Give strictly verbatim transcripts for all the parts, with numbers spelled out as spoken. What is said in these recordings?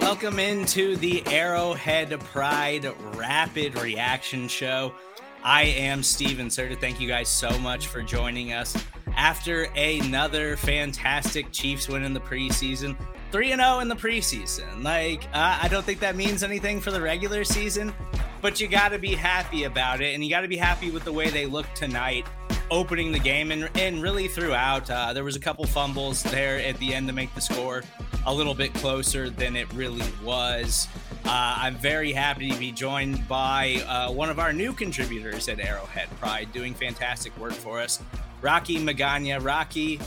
Welcome into the Arrowhead Pride Rapid Reaction Show. I am Stephen Serda. Thank you guys so much for joining us after another fantastic Chiefs win in the preseason. three and oh in the preseason. Like, uh, I don't think that means anything for the regular season, but you got to be happy about it, and you got to be happy with the way they looked tonight, opening the game, and, and really throughout. Uh, there was a couple fumbles there at the end to make the score a little bit closer than it really was. Uh, I'm very happy to be joined by uh, one of our new contributors at Arrowhead Pride, doing fantastic work for us, Rocky Magana. Rocky,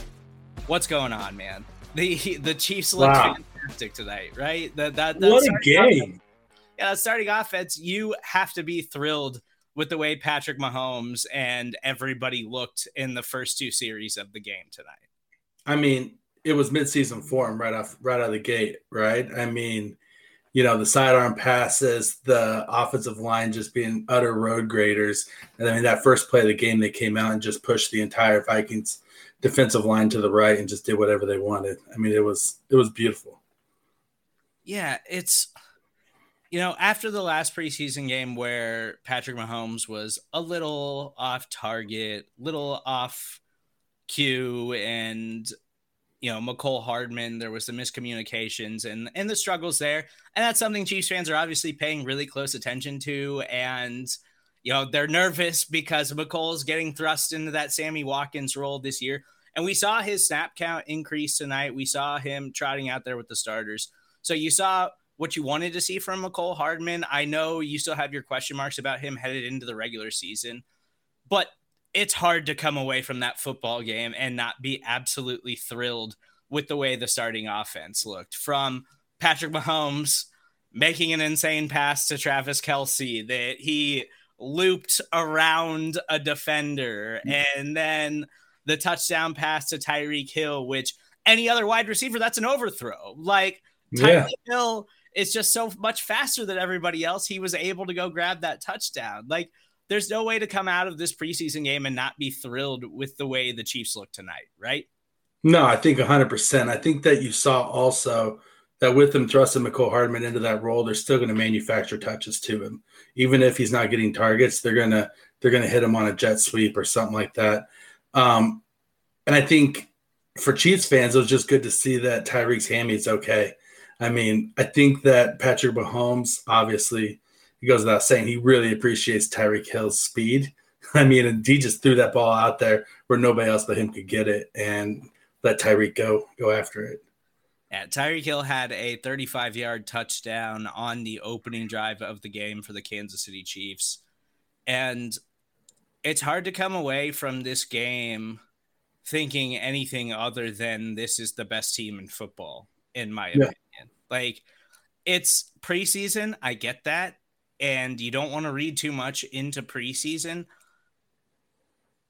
what's going on, man? The the Chiefs look wow. fantastic tonight, right? That, that, that, what a game. Off, yeah, starting offense, you have to be thrilled with the way Patrick Mahomes and everybody looked in the first two series of the game tonight. I mean, it was midseason form right off, right out of the gate, right? I mean, you know, the sidearm passes, the offensive line just being utter road graders. And I mean, that first play of the game, they came out and just pushed the entire Vikings defensive line to the right and just did whatever they wanted. I mean, it was it was beautiful. Yeah, it's, you know, after the last preseason game where Patrick Mahomes was a little off target, little off cue, and you know, Mecole Hardman, there was the miscommunications and, and the struggles there. And that's something Chiefs fans are obviously paying really close attention to. And, you know, they're nervous because McCole's getting thrust into that Sammy Watkins role this year. And we saw his snap count increase tonight. We saw him trotting out there with the starters. So you saw what you wanted to see from Mecole Hardman. I know you still have your question marks about him headed into the regular season, but it's hard to come away from that football game and not be absolutely thrilled with the way the starting offense looked, from Patrick Mahomes making an insane pass to Travis Kelce that he looped around a defender, and then the touchdown pass to Tyreek Hill, which any other wide receiver, that's an overthrow. Like Tyreek yeah. Hill is just so much faster than everybody else. He was able to go grab that touchdown. Like, there's no way to come out of this preseason game and not be thrilled with the way the Chiefs look tonight, right? No, I think one hundred percent. I think that you saw also that with them thrusting Mecole Hardman into that role, they're still going to manufacture touches to him. Even if he's not getting targets, they're going to they're going to hit him on a jet sweep or something like that. Um, and I think for Chiefs fans, it was just good to see that Tyreek's hammy is okay. I mean, I think that Patrick Mahomes, obviously, he goes without saying, he really appreciates Tyreek Hill's speed. I mean, and he just threw that ball out there where nobody else but him could get it and let Tyreek go go after it. Yeah, Tyreek Hill had a thirty-five-yard touchdown on the opening drive of the game for the Kansas City Chiefs. And it's hard to come away from this game thinking anything other than this is the best team in football, in my opinion. Yeah. Like, it's preseason. I get that. And you don't want to read too much into preseason.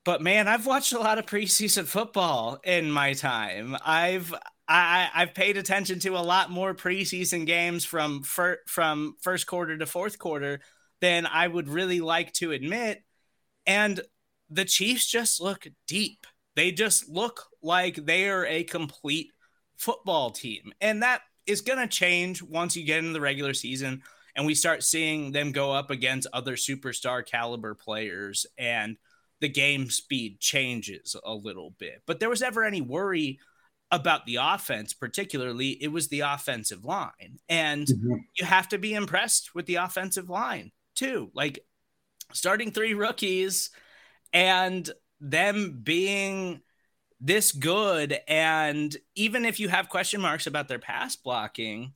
But, man, I've watched a lot of preseason football in my time. I've I, I've paid attention to a lot more preseason games from, fir- from first quarter to fourth quarter than I would really like to admit. And the Chiefs just look deep. They just look like they are a complete football team. And that is going to change once you get into the regular season and we start seeing them go up against other superstar caliber players and the game speed changes a little bit. But there was never any worry about the offense, particularly. It was the offensive line. And mm-hmm. you have to be impressed with the offensive line too. Like starting three rookies and them being this good. And even if you have question marks about their pass blocking,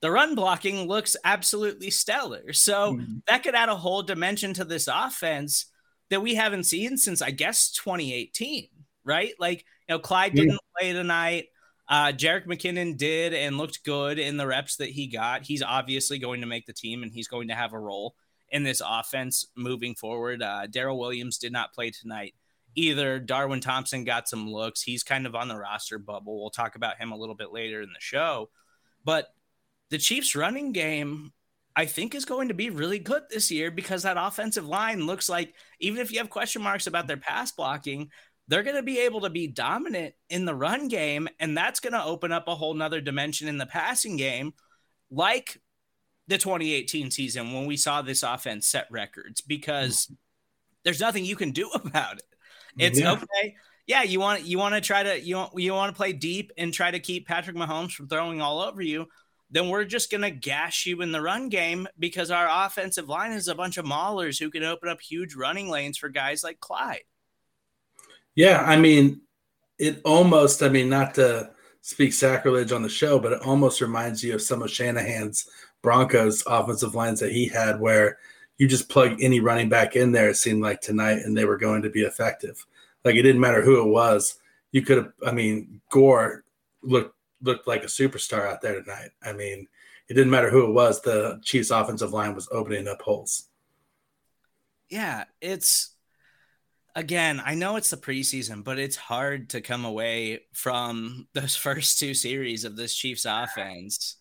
the run blocking looks absolutely stellar. So mm-hmm. that could add a whole dimension to this offense that we haven't seen since, I guess, twenty eighteen, right? Like, you know, Clyde yeah. didn't play tonight. Uh, Jerick McKinnon did and looked good in the reps that he got. He's obviously going to make the team and he's going to have a role in this offense moving forward. Uh, Darrell Williams did not play tonight either. Darwin Thompson got some looks. He's kind of on the roster bubble. We'll talk about him a little bit later in the show. But the Chiefs running game, I think, is going to be really good this year because that offensive line looks like, even if you have question marks about their pass blocking, they're going to be able to be dominant in the run game. And that's going to open up a whole nother dimension in the passing game, like the twenty eighteen season when we saw this offense set records, because there's nothing you can do about it. It's yeah. okay. Yeah, you want you want to try to you want, you want to play deep and try to keep Patrick Mahomes from throwing all over you. Then we're just going to gash you in the run game because our offensive line is a bunch of maulers who can open up huge running lanes for guys like Clyde. Yeah, I mean, it almost, I mean, not to speak sacrilege on the show, but it almost reminds you of some of Shanahan's Broncos offensive lines that he had where you just plug any running back in there, it seemed like tonight, and they were going to be effective. Like, it didn't matter who it was. You could have, I mean, Gore looked looked like a superstar out there tonight. I mean, it didn't matter who it was. The Chiefs' offensive line was opening up holes. Yeah, it's, again, I know it's the preseason, but it's hard to come away from those first two series of this Chiefs offense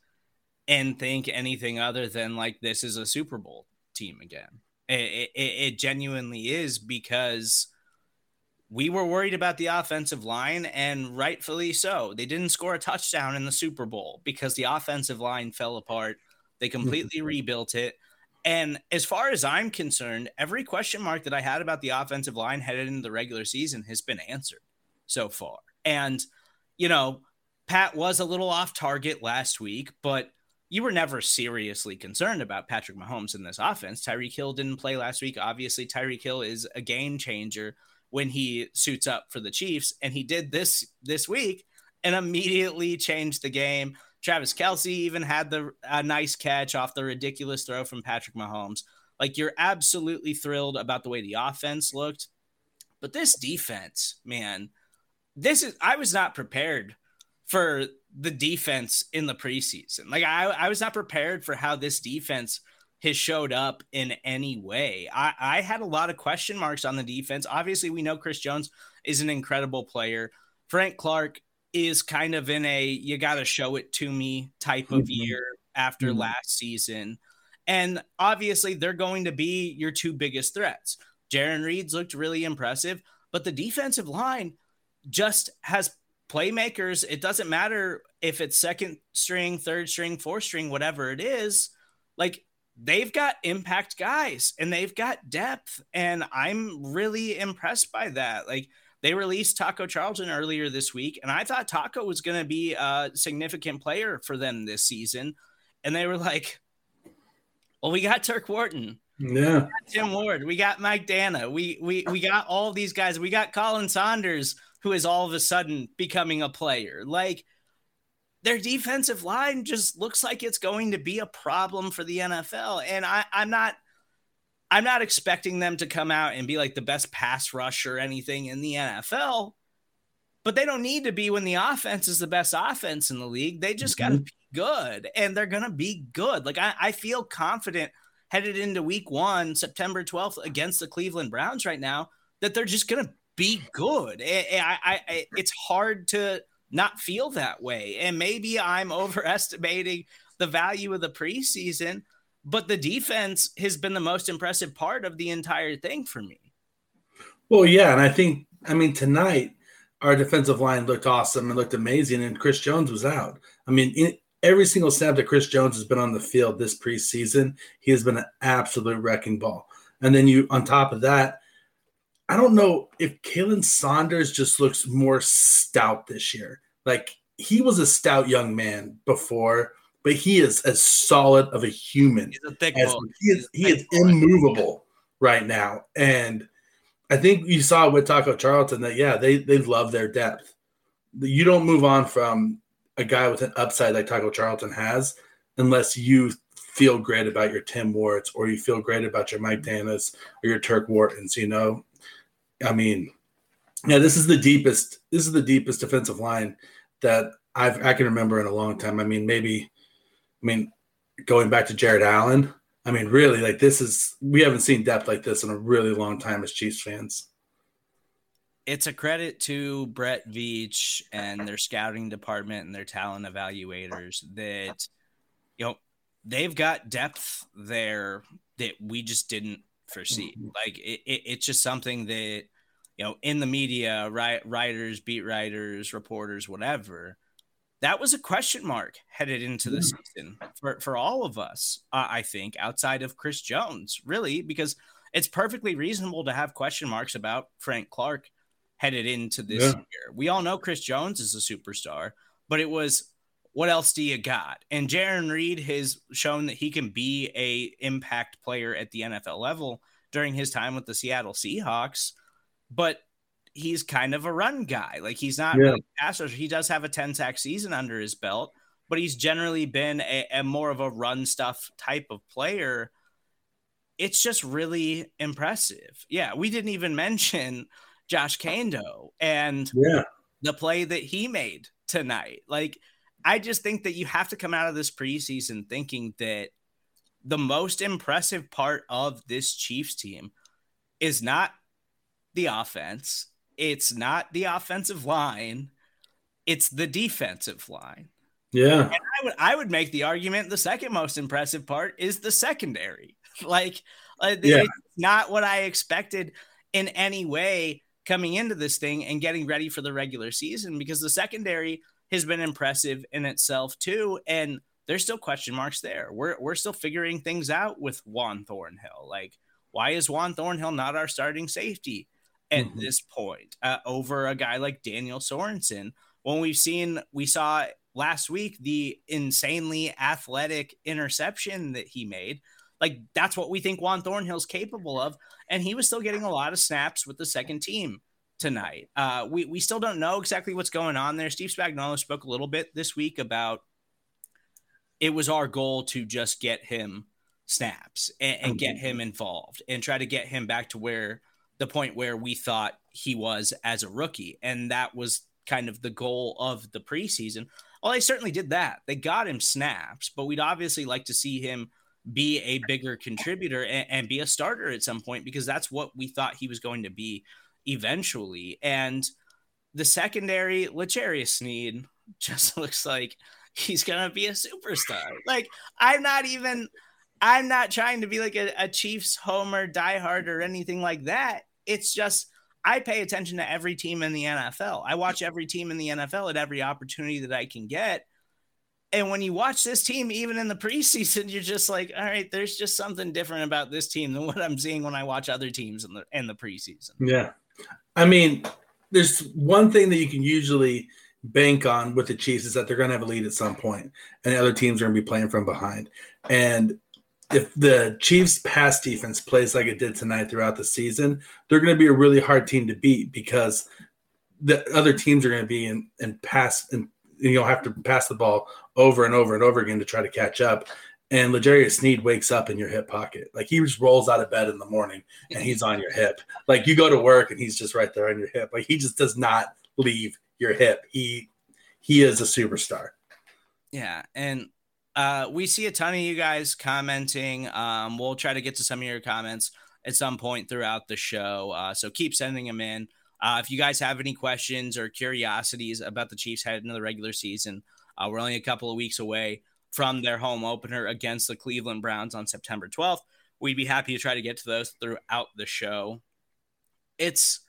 and think anything other than, like, this is a Super Bowl team again. It, it, it genuinely is, because we were worried about the offensive line, and rightfully so. They didn't score a touchdown in the Super Bowl because the offensive line fell apart. They completely rebuilt it. And as far as I'm concerned, every question mark that I had about the offensive line headed into the regular season has been answered so far. And, you know, Pat was a little off target last week, but you were never seriously concerned about Patrick Mahomes in this offense. Tyreek Hill didn't play last week. Obviously, Tyreek Hill is a game changer when he suits up for the Chiefs, and he did this this week and immediately changed the game. Travis Kelce even had the a nice catch off the ridiculous throw from Patrick Mahomes. Like, you're absolutely thrilled about the way the offense looked. But this defense, man, this is I was not prepared for the defense in the preseason. Like, I, I was not prepared for how this defense has showed up in any way. I, I had a lot of question marks on the defense. Obviously, we know Chris Jones is an incredible player. Frank Clark is kind of in a you got to show it to me type of year after mm-hmm. last season. And obviously, they're going to be your two biggest threats. Jaron Reed's looked really impressive, but the defensive line just has playmakers. It doesn't matter if it's second string, third string, fourth string, whatever it is. Like, they've got impact guys and they've got depth. And I'm really impressed by that. Like, they released Taco Charlton earlier this week, and I thought Taco was going to be a significant player for them this season. And they were like, well, we got Turk Wharton. Yeah. We got Tim Ward. We got Mike Dana. We, we, we got all these guys. We got Colin Saunders, who is all of a sudden becoming a player. Like, their defensive line just looks like it's going to be a problem for the N F L. And I, I'm not, I'm not expecting them to come out and be like the best pass rush or anything in the N F L, but they don't need to be when the offense is the best offense in the league. They just mm-hmm. got to be good, and they're going to be good. Like, I, I feel confident headed into week one, September twelfth, against the Cleveland Browns right now, that they're just going to be good. I, I, I, it's hard to not feel that way. And maybe I'm overestimating the value of the preseason, but the defense has been the most impressive part of the entire thing for me. Well, yeah. And I think, I mean, tonight, our defensive line looked awesome and looked amazing, and Chris Jones was out. I mean, in, every single snap that Chris Jones has been on the field this preseason, he has been an absolute wrecking ball. And then you, on top of that, I don't know if Kalen Saunders just looks more stout this year. Like, he was a stout young man before, but he is as solid of a human. He's a thick as, he is, he is immovable right now. And I think you saw with Taco Charlton that, yeah, they, they love their depth. You don't move on from a guy with an upside like Taco Charlton has unless you feel great about your Tim Wards or you feel great about your Mike Danis or your Turk Whartons, you know? I mean, yeah, this is the deepest, this is the deepest defensive line that I've, I can remember in a long time. I mean, maybe, I mean, going back to Jared Allen, I mean, really, like, this is, we haven't seen depth like this in a really long time as Chiefs fans. It's a credit to Brett Veach and their scouting department and their talent evaluators that, you know, they've got depth there that we just didn't foresee. Like, it, it, it's just something that, you know, in the media, right, writers, beat writers, reporters, whatever, that was a question mark headed into the season for, for all of us, uh, I think, outside of Chris Jones, really, because it's perfectly reasonable to have question marks about Frank Clark headed into this yeah. year. We all know Chris Jones is a superstar, but it was, what else do you got? And Jaron Reed has shown that he can be a impact player at the N F L level during his time with the Seattle Seahawks, but he's kind of a run guy. Like, he's not yeah. really a passer. He does have a ten-sack season under his belt, but he's generally been a, a more of a run stuff type of player. It's just really impressive. Yeah, we didn't even mention Josh Kando and yeah. the play that he made tonight. Like, I just think that you have to come out of this preseason thinking that the most impressive part of this Chiefs team is not the offense. It's not the offensive line. It's the defensive line. Yeah. And I would I would make the argument the second most impressive part is the secondary. Like, uh, yeah. it's not what I expected in any way coming into this thing and getting ready for the regular season, because the secondary has been impressive in itself too. And there's still question marks there. We're we're still figuring things out with Juan Thornhill. Like, why is Juan Thornhill not our starting safety at mm-hmm. this point, uh, over a guy like Daniel Sorensen, when we've seen, we saw last week, the insanely athletic interception that he made? Like, that's what we think Juan Thornhill's capable of. And he was still getting a lot of snaps with the second team tonight. Uh, we, we still don't know exactly what's going on there. Steve Spagnuolo spoke a little bit this week about it was our goal to just get him snaps and, and get him involved and try to get him back to where the point where we thought he was as a rookie. And that was kind of the goal of the preseason. Well, they certainly did that. They got him snaps, but we'd obviously like to see him be a bigger contributor and, and be a starter at some point, because that's what we thought he was going to be eventually. And the secondary, L'Jarius Sneed just looks like he's going to be a superstar. Like, I'm not even, I'm not trying to be like a, a Chiefs homer, diehard, or anything like that. It's just, I pay attention to every team in the N F L. I watch every team in the N F L at every opportunity that I can get. And when you watch this team, even in the preseason, you're just like, all right, there's just something different about this team than what I'm seeing when I watch other teams in the in the preseason. Yeah. I mean, there's one thing that you can usually bank on with the Chiefs is that they're going to have a lead at some point, and the other teams are going to be playing from behind. And if the Chiefs' pass defense plays like it did tonight throughout the season, they're going to be a really hard team to beat, because the other teams are going to be in, in pass, and you'll have to pass the ball over and over and over again to try to catch up. And L'Jarius Sneed wakes up in your hip pocket. Like, he just rolls out of bed in the morning and he's on your hip. Like, you go to work and he's just right there on your hip. Like, he just does not leave your hip. He, he is a superstar. Yeah. And, Uh, we see a ton of you guys commenting. Um, we'll try to get to some of your comments at some point throughout the show. Uh, so keep sending them in. Uh, if you guys have any questions or curiosities about the Chiefs heading into the regular season, uh, we're only a couple of weeks away from their home opener against the Cleveland Browns on September twelfth. We'd be happy to try to get to those throughout the show. It's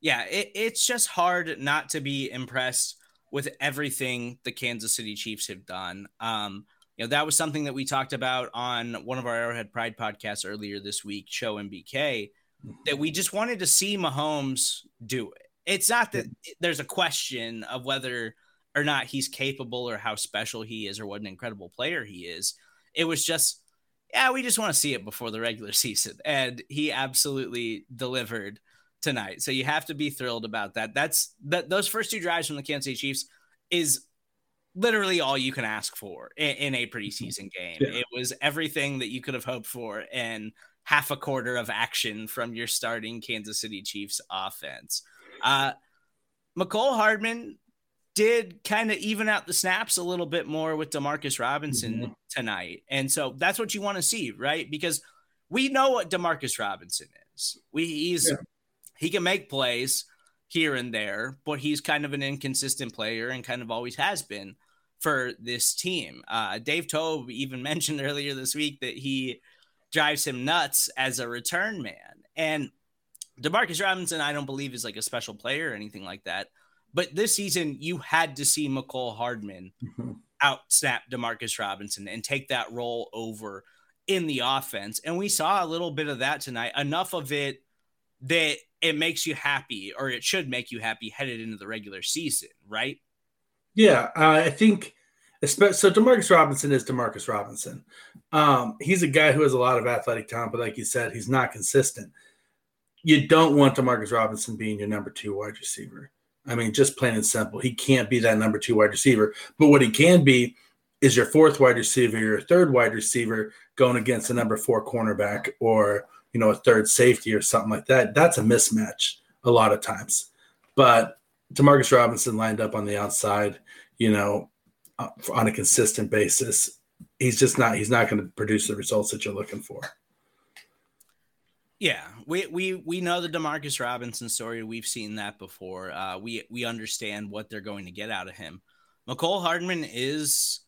yeah, it, it's just hard not to be impressed with everything the Kansas City Chiefs have done. Um, you know, that was something that we talked about on one of our Arrowhead Pride podcasts earlier this week, Show M B K, that we just wanted to see Mahomes do it. It's not that there's a question of whether or not he's capable or how special he is or what an incredible player he is. It was just, yeah, we just want to see it before the regular season. And he absolutely delivered tonight. So you have to be thrilled about that. That's that. Those first two drives from the Kansas City Chiefs is literally all you can ask for in, in a preseason game. Yeah. It was everything that you could have hoped for and half a quarter of action from your starting Kansas City Chiefs offense. Uh, Mecole Hardman did kind of even out the snaps a little bit more with DeMarcus Robinson mm-hmm. tonight. And so that's what you want to see, right? Because we know what DeMarcus Robinson is. We he's, yeah. He can make plays here and there, but he's kind of an inconsistent player and kind of always has been for this team. Uh, Dave Toub even mentioned earlier this week that he drives him nuts as a return man. And DeMarcus Robinson, I don't believe, is like a special player or anything like that. But this season, you had to see Mecole Hardman mm-hmm. out-snap DeMarcus Robinson and take that role over in the offense. And we saw a little bit of that tonight, enough of it that it makes you happy, or it should make you happy headed into the regular season, right? Yeah, uh, I think – so DeMarcus Robinson is DeMarcus Robinson. Um, he's a guy who has a lot of athletic talent, but like you said, he's not consistent. You don't want DeMarcus Robinson being your number two wide receiver. I mean, just plain and simple. He can't be that number two wide receiver. But what he can be is your fourth wide receiver, your third wide receiver going against a number four cornerback or, you know, a third safety or something like that. That's a mismatch a lot of times. But DeMarcus Robinson lined up on the outside, you know, on a consistent basis. He's just not – he's not going to produce the results that you're looking for. Yeah, we, we we know the DeMarcus Robinson story. We've seen that before. Uh, we we understand what they're going to get out of him. Mecole Hardman is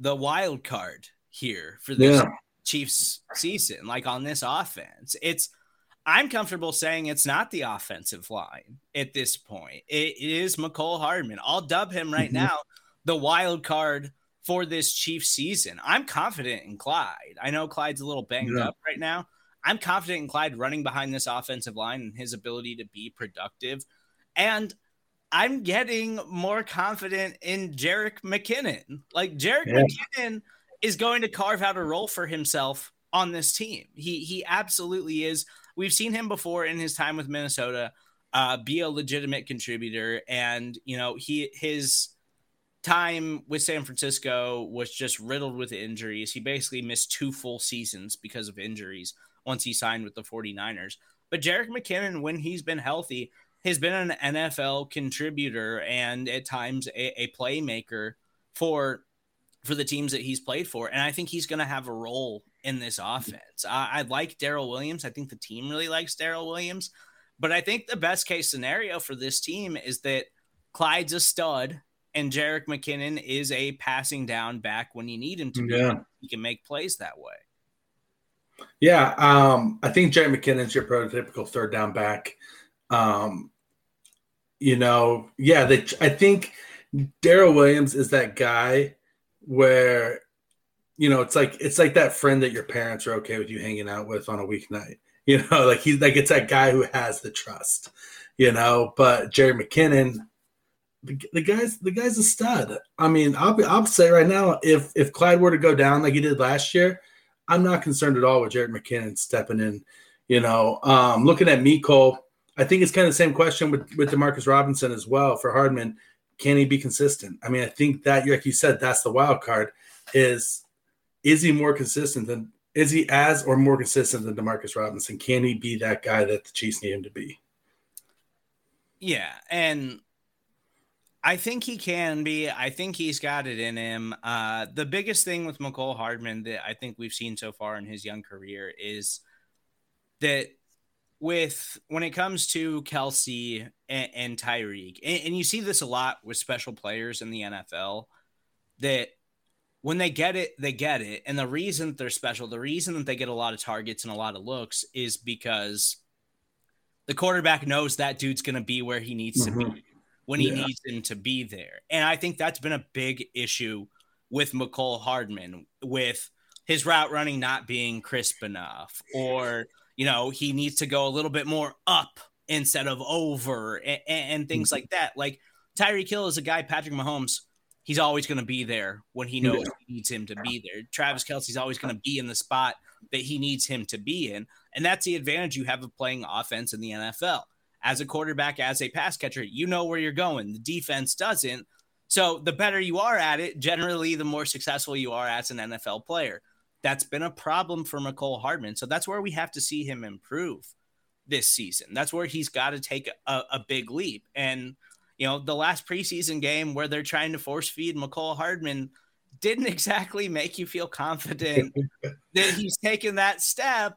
the wild card here for this yeah. Chiefs season. Like on this offense, it's I'm comfortable saying it's not the offensive line at this point. It, it is Mecole Hardman. I'll dub him right mm-hmm. now the wild card for this Chiefs season. I'm confident in Clyde. I know Clyde's a little banged yeah. up right now. I'm confident in Clyde running behind this offensive line and his ability to be productive. And I'm getting more confident in Jerick McKinnon. Like Jerick yeah. McKinnon is going to carve out a role for himself on this team. He he absolutely is. We've seen him before in his time with Minnesota uh, be a legitimate contributor. And, you know, he his time with San Francisco was just riddled with injuries. He basically missed two full seasons because of injuries once he signed with the forty-niners. But Jerick McKinnon, when he's been healthy, has been an N F L contributor and at times a, a playmaker for for the teams that he's played for. And I think he's going to have a role in this offense. I, I like Darrell Williams. I think the team really likes Darrell Williams. But I think the best case scenario for this team is that Clyde's a stud and Jerick McKinnon is a passing down back when you need him to. Yeah. Be. He can make plays that way. Yeah, um, I think Jerick McKinnon's your prototypical third down back. Um, you know, yeah, they, I think Darrell Williams is that guy where, you know, it's like it's like that friend that your parents are okay with you hanging out with on a weeknight. You know, like he's like it's that guy who has the trust. You know, but Jerick McKinnon, the, the guy's the guy's a stud. I mean, I'll be, I'll say right now, if if Clyde were to go down like he did last year, I'm not concerned at all with Jerick McKinnon stepping in. You know, um, looking at Mecole, I think it's kind of the same question with, with DeMarcus Robinson as well for Hardman. Can he be consistent? I mean, I think that, like you said, that's the wild card is, is he more consistent than, is he as or more consistent than DeMarcus Robinson? Can he be that guy that the Chiefs need him to be? Yeah, and I think he can be. I think he's got it in him. Uh, the biggest thing with Mecole Hardman that I think we've seen so far in his young career is that with when it comes to Kelce and, and Tyreek, and, and you see this a lot with special players in the N F L, that when they get it, they get it. And the reason that they're special, the reason that they get a lot of targets and a lot of looks is because The quarterback knows that dude's going to be where he needs mm-hmm. to be when yeah. he needs him to be there. And I think that's been a big issue with Mecole Hardman, with his route running not being crisp enough, or, you know, he needs to go a little bit more up instead of over and, and things mm-hmm. like that. Like Tyreek Hill is a guy, Patrick Mahomes, he's always going to be there when he knows yeah. he needs him to be there. Travis Kelce's always going to be in the spot that he needs him to be in. And that's the advantage you have of playing offense in the N F L. As a quarterback, as a pass catcher, you know where you're going. The defense doesn't. So the better you are at it, generally, the more successful you are as an N F L player. That's been a problem for Mecole Hardman. So that's where we have to see him improve this season. That's where he's got to take a, a big leap. And you know, the last preseason game where they're trying to force feed Mecole Hardman didn't exactly make you feel confident that he's taken that step.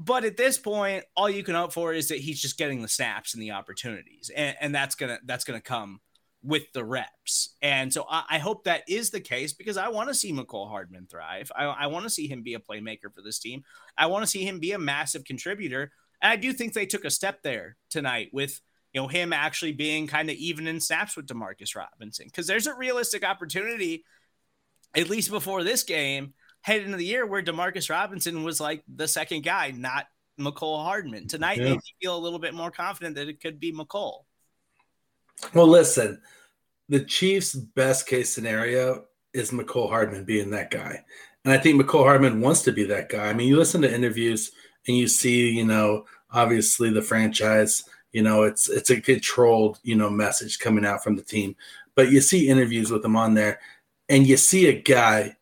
But at this point, all you can hope for is that he's just getting the snaps and the opportunities. And, and that's gonna that's gonna come with the reps. And so I, I hope that is the case, because I want to see Mecole Hardman thrive. I, I want to see him be a playmaker for this team. I want to see him be a massive contributor. And I do think they took a step there tonight with, you know, him actually being kind of even in snaps with DeMarcus Robinson, because there's a realistic opportunity, at least before this game, headed into the year, where DeMarcus Robinson was like the second guy, not Mecole Hardman. Tonight, yeah. made me feel a little bit more confident that it could be Mecole. Well, listen, the Chiefs' best case scenario is Mecole Hardman being that guy. And I think Mecole Hardman wants to be that guy. I mean, you listen to interviews and you see, you know, obviously the franchise – you know, it's it's a controlled, you know, message coming out from the team. But you see interviews with him on there, and you see a guy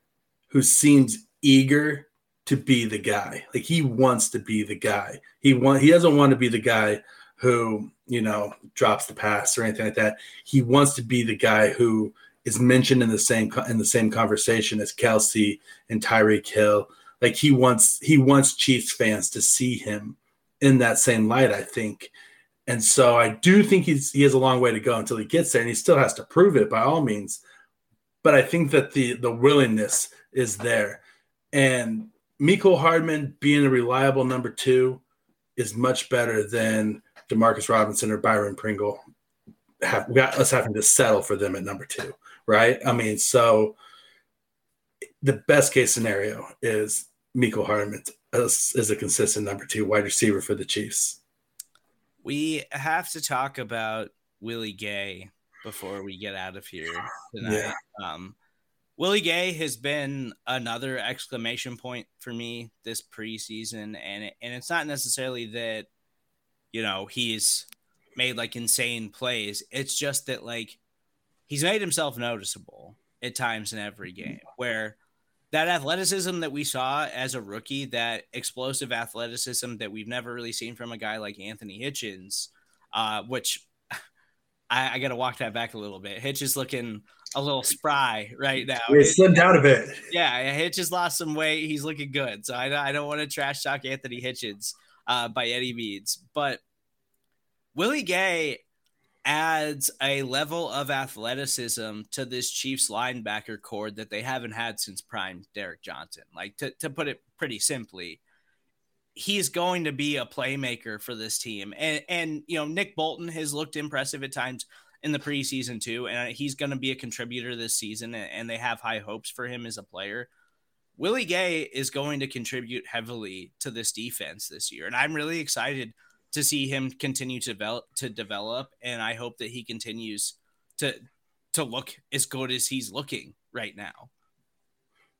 who seems eager to be the guy. Like, he wants to be the guy. He want, he doesn't want to be the guy who, you know, drops the pass or anything like that. He wants to be the guy who is mentioned in the same in the same conversation as Kelce and Tyreek Hill. Like, he wants he wants Chiefs fans to see him in that same light, I think. And so I do think he's, he has a long way to go until he gets there, and he still has to prove it by all means. But I think that the the willingness is there. And Mecole Hardman being a reliable number two is much better than DeMarcus Robinson or Byron Pringle have, us having to settle for them at number two, right? I mean, so the best case scenario is Mecole Hardman is a consistent number two wide receiver for the Chiefs. We have to talk about Willie Gay before we get out of here tonight. Yeah. Um, Willie Gay has been another exclamation point for me this preseason. And, it, and it's not necessarily that, you know, he's made like insane plays. It's just that, like, he's made himself noticeable at times in every game, where that athleticism that we saw as a rookie, that explosive athleticism that we've never really seen from a guy like Anthony Hitchens, uh, which I, I got to walk that back a little bit. Hitch is looking a little spry right now. He slimmed out a bit. Yeah, Hitch has lost some weight. He's looking good. So I, I don't want to trash talk Anthony Hitchens uh, by any means. But Willie Gay adds a level of athleticism to this Chiefs linebacker core that they haven't had since prime Derek Johnson. Like, to, to put it pretty simply, he's going to be a playmaker for this team. And, and, you know, Nick Bolton has looked impressive at times in the preseason too, and he's going to be a contributor this season, and they have high hopes for him as a player. Willie Gay is going to contribute heavily to this defense this year, and I'm really excited to see him continue to develop, to develop, and I hope that he continues to to look as good as he's looking right now.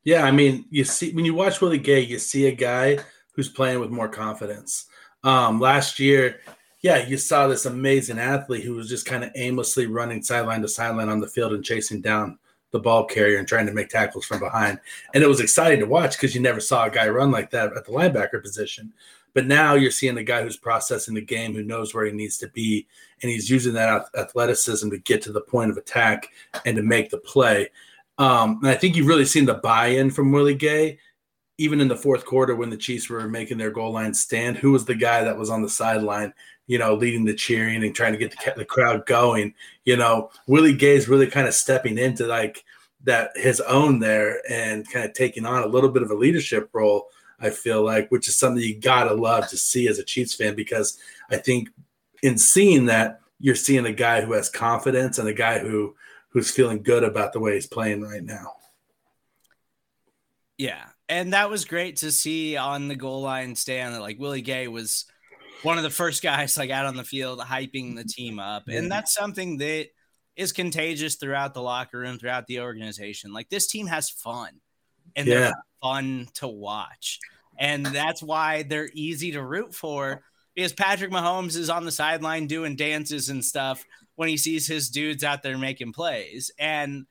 Yeah, I mean, you see, when you watch Willie Gay, you see a guy who's playing with more confidence. Um, last year, yeah, you saw this amazing athlete who was just kind of aimlessly running sideline to sideline on the field and chasing down the ball carrier and trying to make tackles from behind. And it was exciting to watch because you never saw a guy run like that at the linebacker position. But now you're seeing a guy who's processing the game, who knows where he needs to be, and he's using that athleticism to get to the point of attack and to make the play. Um, and I think you've really seen the buy-in from Willie Gay, even in the fourth quarter when the Chiefs were making their goal line stand. Who was the guy that was on the sideline, you know, leading the cheering and trying to get the, the crowd going? You know, Willie Gay's really kind of stepping into like that his own there and kind of taking on a little bit of a leadership role. I feel like, which is something you gotta love to see as a Chiefs fan, because I think in seeing that, you're seeing a guy who has confidence and a guy who who's feeling good about the way he's playing right now. Yeah, and that was great to see on the goal line stand that, like, Willie Gay was one of the first guys, like, out on the field hyping the team up, and that's something that is contagious throughout the locker room, throughout the organization. Like, this team has fun, and yeah. they're fun to watch, and that's why they're easy to root for. Because Patrick Mahomes is on the sideline doing dances and stuff when he sees his dudes out there making plays. And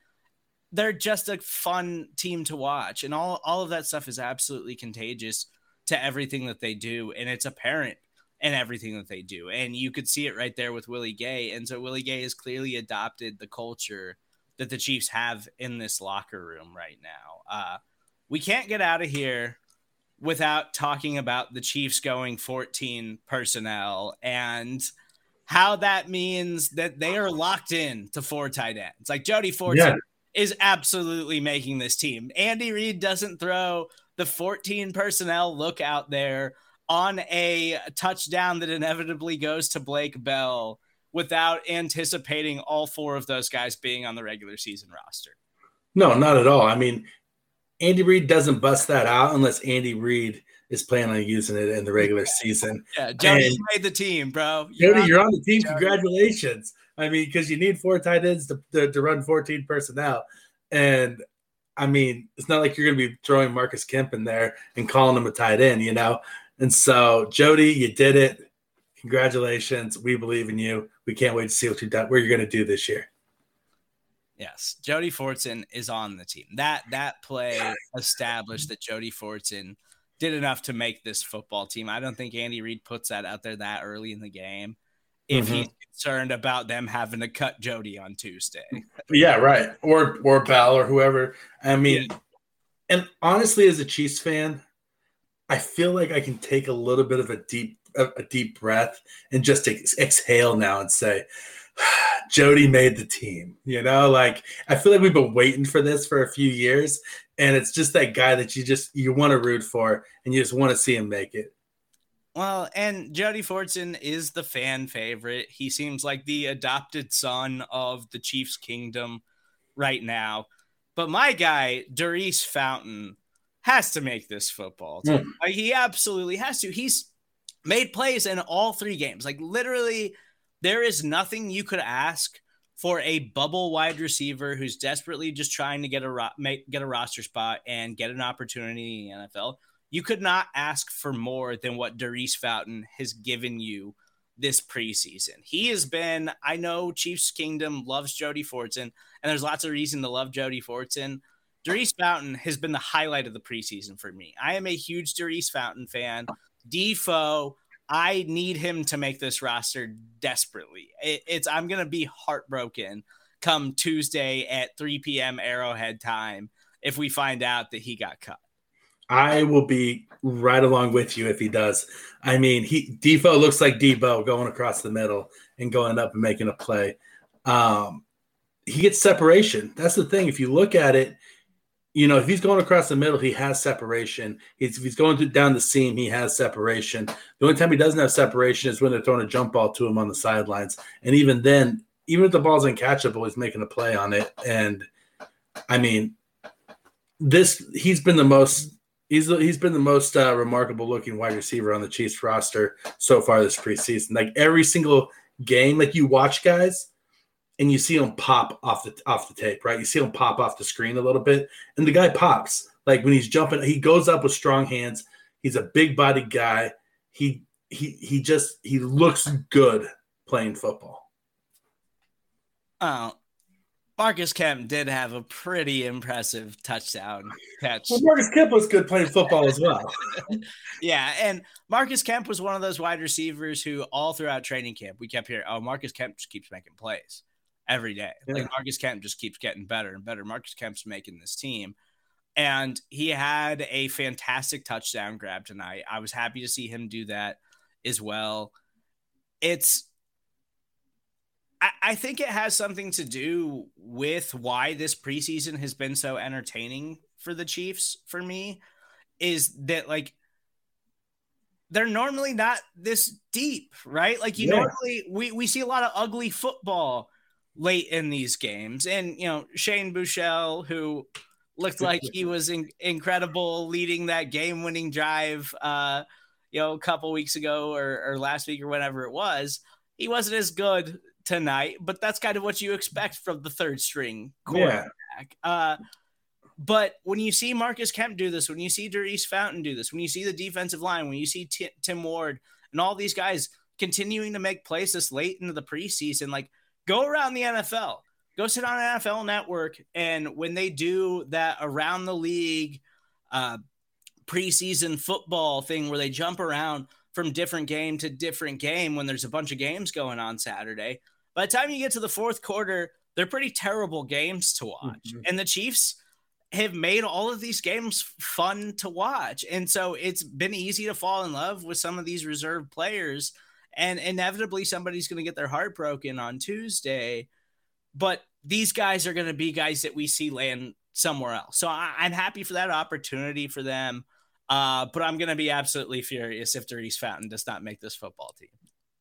they're just a fun team to watch. And all, all of that stuff is absolutely contagious to everything that they do. And it's apparent in everything that they do. And you could see it right there with Willie Gay. And so Willie Gay has clearly adopted the culture that the Chiefs have in this locker room right now. Uh, we can't get out of here without talking about the Chiefs going fourteen personnel and how that means that they are locked in to four tight ends. Like, Jody Fortson yeah. is absolutely making this team. Andy Reid doesn't throw the fourteen personnel look out there on a touchdown that inevitably goes to Blake Bell without anticipating all four of those guys being on the regular season roster. No, not at all. I mean, Andy Reid doesn't bust that out unless Andy Reid is planning on using it in the regular season. Yeah, Jody's made the team, bro. You're Jody, on you're on the team. Jody. Congratulations. I mean, because you need four tight ends to, to, to run fourteen personnel. And, I mean, it's not like you're going to be throwing Marcus Kemp in there and calling him a tight end, you know? And so, Jody, you did it. Congratulations. We believe in you. We can't wait to see what you done, what you're going to do this year. Yes, Jody Fortson is on the team. That that play established that Jody Fortson did enough to make this football team. I don't think Andy Reid puts that out there that early in the game if mm-hmm. he's concerned about them having to cut Jody on Tuesday. Yeah, right. Or or Bell or whoever. I mean, yeah. and honestly, as a Chiefs fan, I feel like I can take a little bit of a deep a deep breath and just ex- exhale now and say, Jody made the team, you know, like, I feel like we've been waiting for this for a few years, and it's just that guy that you just, you want to root for, and you just want to see him make it. Well, and Jody Fortson is the fan favorite. He seems like the adopted son of the Chiefs kingdom right now, but my guy, Daurice Fountain, has to make this football team. Mm. He absolutely has to. He's made plays in all three games. Like, literally, there is nothing you could ask for a bubble wide receiver who's desperately just trying to get a ro- make, get a roster spot and get an opportunity in the N F L. You could not ask for more than what Daurice Fountain has given you this preseason. He has been, I know Chiefs Kingdom loves Jody Fortson, and there's lots of reason to love Jody Fortson. Daurice Fountain has been the highlight of the preseason for me. I am a huge Daurice Fountain fan. Defoe, I need him to make this roster desperately. It, it's I'm going to be heartbroken come Tuesday at three p.m. Arrowhead time if we find out that he got cut. I will be right along with you if he does. I mean, he Defoe looks like Debo going across the middle and going up and making a play. Um, he gets separation. That's the thing. If you look at it, you know, if he's going across the middle, he has separation. He's, if he's going to, down the seam, he has separation. The only time he doesn't have separation is when they're throwing a jump ball to him on the sidelines. And even then, even if the ball's uncatchable, he's making a play on it. And, I mean, this he's been the most he's he's been the most uh, remarkable-looking wide receiver on the Chiefs roster so far this preseason. Like, every single game, like, you watch guys, and you see him pop off the off the tape, right? You see him pop off the screen a little bit, and the guy pops. Like, when he's jumping, he goes up with strong hands. He's a big-bodied guy. He he he just he looks good playing football. Oh, Marcus Kemp did have a pretty impressive touchdown catch. Well, Marcus Kemp was good playing football as well. Yeah, and Marcus Kemp was one of those wide receivers who all throughout training camp we kept hearing, oh, Marcus Kemp just keeps making plays. Every day. Yeah. Like, Marcus Kemp just keeps getting better and better. Marcus Kemp's making this team. And he had a fantastic touchdown grab tonight. I was happy to see him do that as well. It's, I, I think it has something to do with why this preseason has been so entertaining for the Chiefs for me, is that, like, they're normally not this deep, right? Like, you yeah. normally we, we see a lot of ugly football late in these games. And, you know, Shane Buechele, who looked like he was in, incredible leading that game-winning drive, uh, you know, a couple weeks ago or, or last week or whenever it was, he wasn't as good tonight, but that's kind of what you expect from the third string quarterback. Yeah. Uh, but when you see Marcus Kemp do this, when you see Daurice Fountain do this, when you see the defensive line, when you see T- Tim Ward and all these guys continuing to make plays this late into the preseason, like, go around the N F L, go sit on N F L Network. And when they do that around the league uh, preseason football thing where they jump around from different game to different game, when there's a bunch of games going on Saturday, by the time you get to the fourth quarter, they're pretty terrible games to watch. Mm-hmm. And the Chiefs have made all of these games fun to watch. And so it's been easy to fall in love with some of these reserve players, and inevitably somebody's going to get their heart broken on Tuesday, but these guys are going to be guys that we see land somewhere else. So I, I'm happy for that opportunity for them. Uh, but I'm going to be absolutely furious if Daurice Fountain does not make this football team.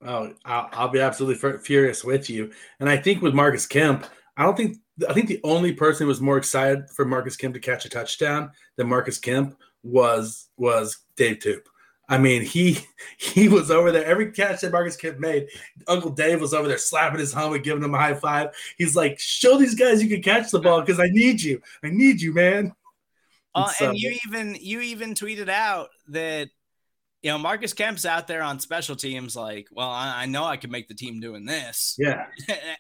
Oh, I'll, I'll be absolutely f- furious with you. And I think with Marcus Kemp, I don't think, I think the only person who was more excited for Marcus Kemp to catch a touchdown than Marcus Kemp was, was Dave Toub. I mean, he he was over there. Every catch that Marcus Kemp made, Uncle Dave was over there slapping his helmet, giving him a high five. He's like, show these guys you can catch the ball because I need you. I need you, man. Uh, and, so, and you even you even tweeted out that, you know, Marcus Kemp's out there on special teams like, well, I, I know I can make the team doing this. Yeah.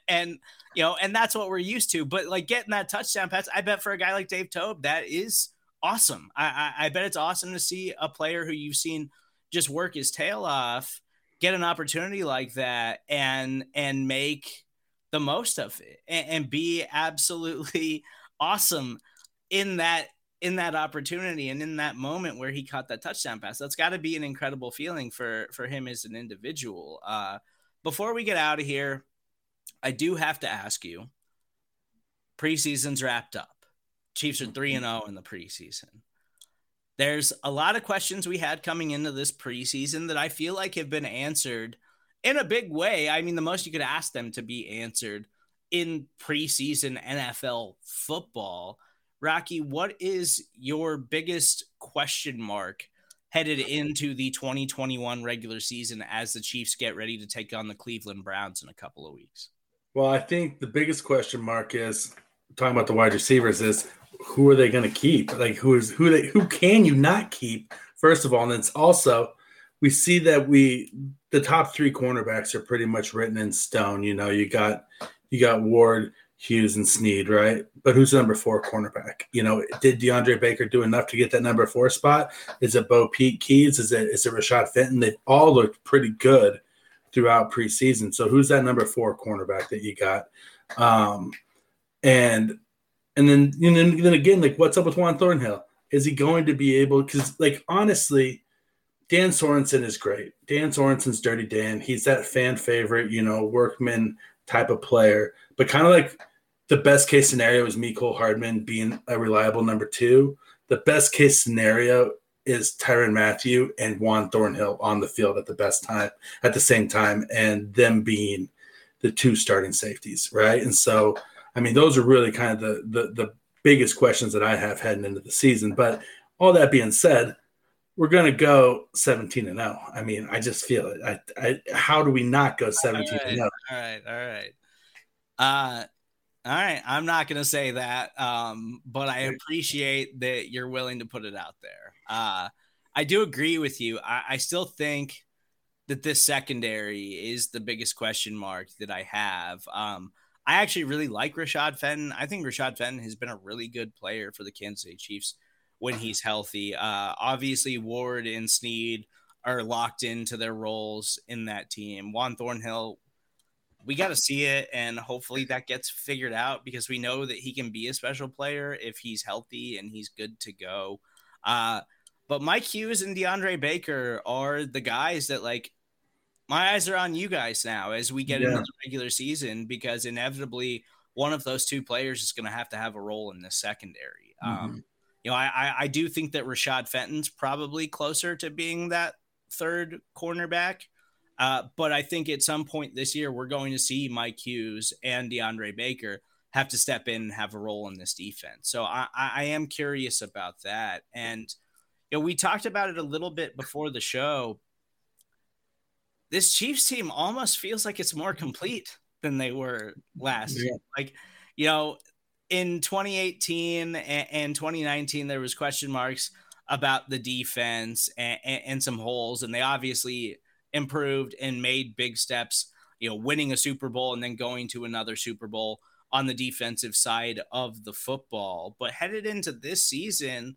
And, you know, and that's what we're used to. But, like, getting that touchdown pass, I bet for a guy like Dave Toub, that is awesome. I, I, I bet it's awesome to see a player who you've seen just work his tail off get an opportunity like that and and make the most of it and, and be absolutely awesome in that in that opportunity and in that moment where he caught that touchdown pass. That's got to be an incredible feeling for, for him as an individual. Uh, before we get out of here, I do have to ask you, preseason's wrapped up. Chiefs are three and oh in the preseason. There's a lot of questions we had coming into this preseason that I feel like have been answered in a big way. I mean, the most you could ask them to be answered in preseason N F L football. Rocky, what is your biggest question mark headed into the twenty twenty-one regular season as the Chiefs get ready to take on the Cleveland Browns in a couple of weeks? Well, I think the biggest question mark is, talking about the wide receivers, is who are they going to keep? Like, who is who they who can you not keep, first of all? And it's also, we see that we the top three cornerbacks are pretty much written in stone. You know, you got you got Ward, Hughes, and Sneed, right? But who's the number four cornerback? You know, did DeAndre Baker do enough to get that number four spot? Is it Bo Peep Keys? Is it is it Rashad Fenton? They've all looked pretty good throughout preseason. So who's that number four cornerback that you got? Um, and and then and then, then again, like, what's up with Juan Thornhill? Is he going to be able? Because, like, honestly, Dan Sorensen is great. Dan Sorensen's Dirty Dan. He's that fan favorite, you know, workman type of player. But kind of like the best case scenario is Mecole Hardman being a reliable number two. The best case scenario is Tyrann Mathieu and Juan Thornhill on the field at the best time at the same time, and them being the two starting safeties, right? And so, I mean, those are really kind of the the, the biggest questions that I have heading into the season. But all that being said, we're going to go seventeen and oh. I mean, I just feel it. I, I, how do we not go seventeen and oh? All right, all right. Uh, all right. I'm not going to say that, um, but I appreciate that you're willing to put it out there. Uh, I do agree with you. I, I still think that this secondary is the biggest question mark that I have. Um, I actually really like Rashad Fenton. I think Rashad Fenton has been a really good player for the Kansas City Chiefs when he's healthy. Uh, obviously, Ward and Sneed are locked into their roles in that team. Juan Thornhill, we got to see it, and hopefully that gets figured out because we know that he can be a special player if he's healthy and he's good to go. Uh, but Mike Hughes and DeAndre Baker are the guys that, like, my eyes are on you guys now as we get yeah. into the regular season, because inevitably one of those two players is going to have to have a role in the secondary. Mm-hmm. Um, you know, I, I, I do think that Rashad Fenton's probably closer to being that third cornerback. Uh, but I think at some point this year, we're going to see Mike Hughes and DeAndre Baker have to step in and have a role in this defense. So I, I am curious about that. And, you know, we talked about it a little bit before the show. This Chiefs team almost feels like it's more complete than they were last year. Like, you know, in twenty eighteen and twenty nineteen, there was question marks about the defense and, and some holes. And they obviously improved and made big steps, you know, winning a Super Bowl and then going to another Super Bowl on the defensive side of the football. But headed into this season,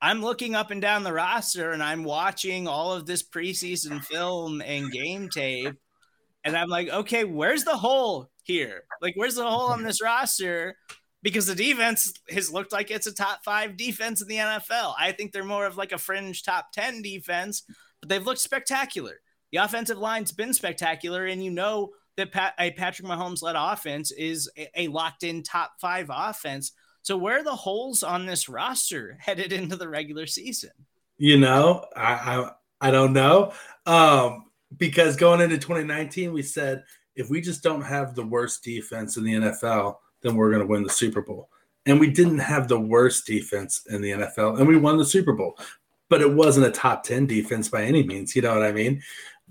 I'm looking up and down the roster and I'm watching all of this preseason film and game tape. And I'm like, okay, where's the hole here? Like, where's the hole on this roster? Because the defense has looked like it's a top five defense in the N F L. I think they're more of like a fringe top ten defense, but they've looked spectacular. The offensive line's been spectacular. And you know that Pat, a Patrick Mahomes led offense is a, a locked in top five offense. So where are the holes on this roster headed into the regular season? You know, I I, I don't know. Um, because going into twenty nineteen, we said, if we just don't have the worst defense in the N F L, then we're going to win the Super Bowl. And we didn't have the worst defense in the N F L, and we won the Super Bowl. But it wasn't a top ten defense by any means, you know what I mean?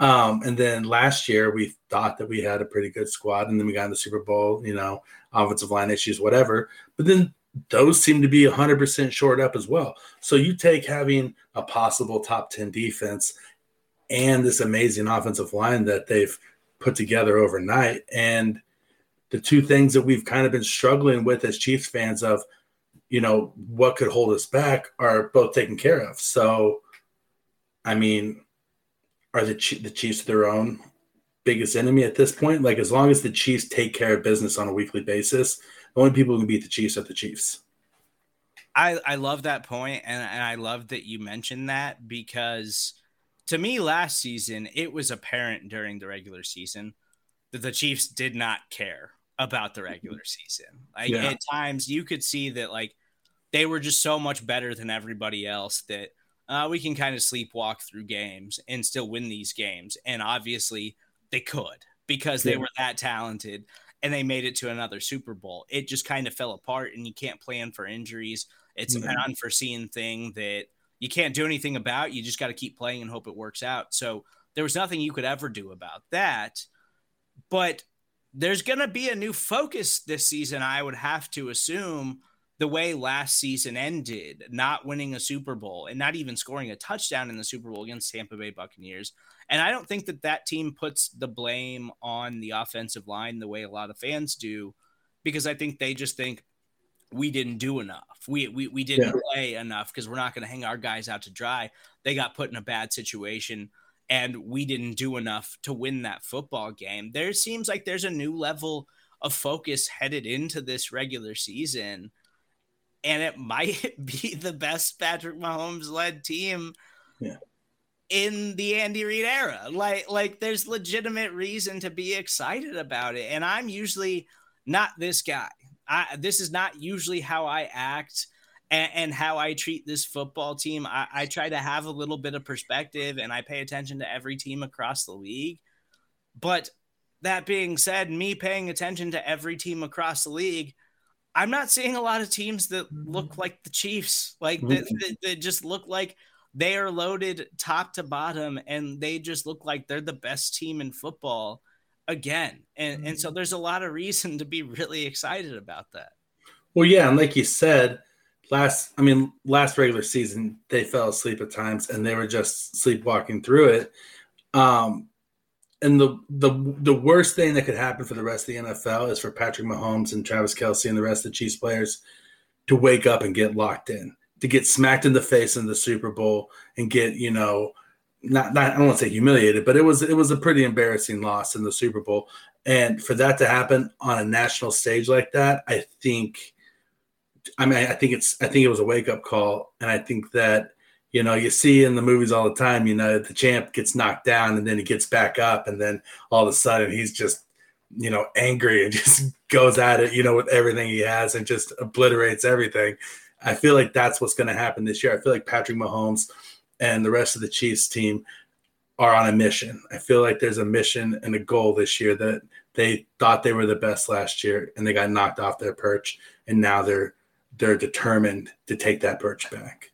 Um, and then last year, we thought that we had a pretty good squad, and then we got in the Super Bowl, you know, offensive line issues, whatever. But then those seem to be one hundred percent shored up as well. So you take having a possible top ten defense and this amazing offensive line that they've put together overnight, and the two things that we've kind of been struggling with as Chiefs fans of, you know, what could hold us back are both taken care of. So, I mean, are the, Ch- the Chiefs their own biggest enemy at this point? Like, as long as the Chiefs take care of business on a weekly basis, the only people who can beat the Chiefs are the Chiefs. I, I love that point, and, and I love that you mentioned that, because to me last season, it was apparent during the regular season that the Chiefs did not care about the regular season. Like, yeah. At times you could see that, like, they were just so much better than everybody else that uh, we can kind of sleepwalk through games and still win these games. And obviously they could, because they were that talented. And they made it to another Super Bowl. It just kind of fell apart, and you can't plan for injuries. It's mm-hmm. an unforeseen thing that you can't do anything about. You just got to keep playing and hope it works out. So there was nothing you could ever do about that. But there's going to be a new focus this season, I would have to assume, the way last season ended, not winning a Super Bowl and not even scoring a touchdown in the Super Bowl against Tampa Bay Buccaneers. And I don't think that that team puts the blame on the offensive line the way a lot of fans do, because I think they just think we didn't do enough. We we, we didn't yeah. play enough, because we're not going to hang our guys out to dry. They got put in a bad situation, and we didn't do enough to win that football game. There seems like there's a new level of focus headed into this regular season, and it might be the best Patrick Mahomes-led team yeah. in the Andy Reid era. Like, like there's legitimate reason to be excited about it. And I'm usually not this guy. I, this is not usually how I act and, and how I treat this football team. I, I try to have a little bit of perspective, and I pay attention to every team across the league. But that being said, me paying attention to every team across the league, I'm not seeing a lot of teams that look like the Chiefs, like that, that, that just look like they are loaded top to bottom, and they just look like they're the best team in football again. And and so there's a lot of reason to be really excited about that. Well, yeah. And like you said, last, I mean, last regular season, they fell asleep at times, and they were just sleepwalking through it. Um, and the, the, the worst thing that could happen for the rest of the N F L is for Patrick Mahomes and Travis Kelce and the rest of the Chiefs players to wake up and get locked in, to get smacked in the face in the Super Bowl and get, you know, not, not I don't want to say humiliated, but it was, it was a pretty embarrassing loss in the Super Bowl. And for that to happen on a national stage like that, I think, I mean, I think it's, I think it was a wake up call. And I think that, you know, you see in the movies all the time, you know, the champ gets knocked down and then he gets back up. And then all of a sudden he's just, you know, angry and just goes at it, you know, with everything he has and just obliterates everything. I feel like that's what's going to happen this year. I feel like Patrick Mahomes and the rest of the Chiefs team are on a mission. I feel like there's a mission and a goal this year that they thought they were the best last year and they got knocked off their perch. And now they're, they're determined to take that perch back.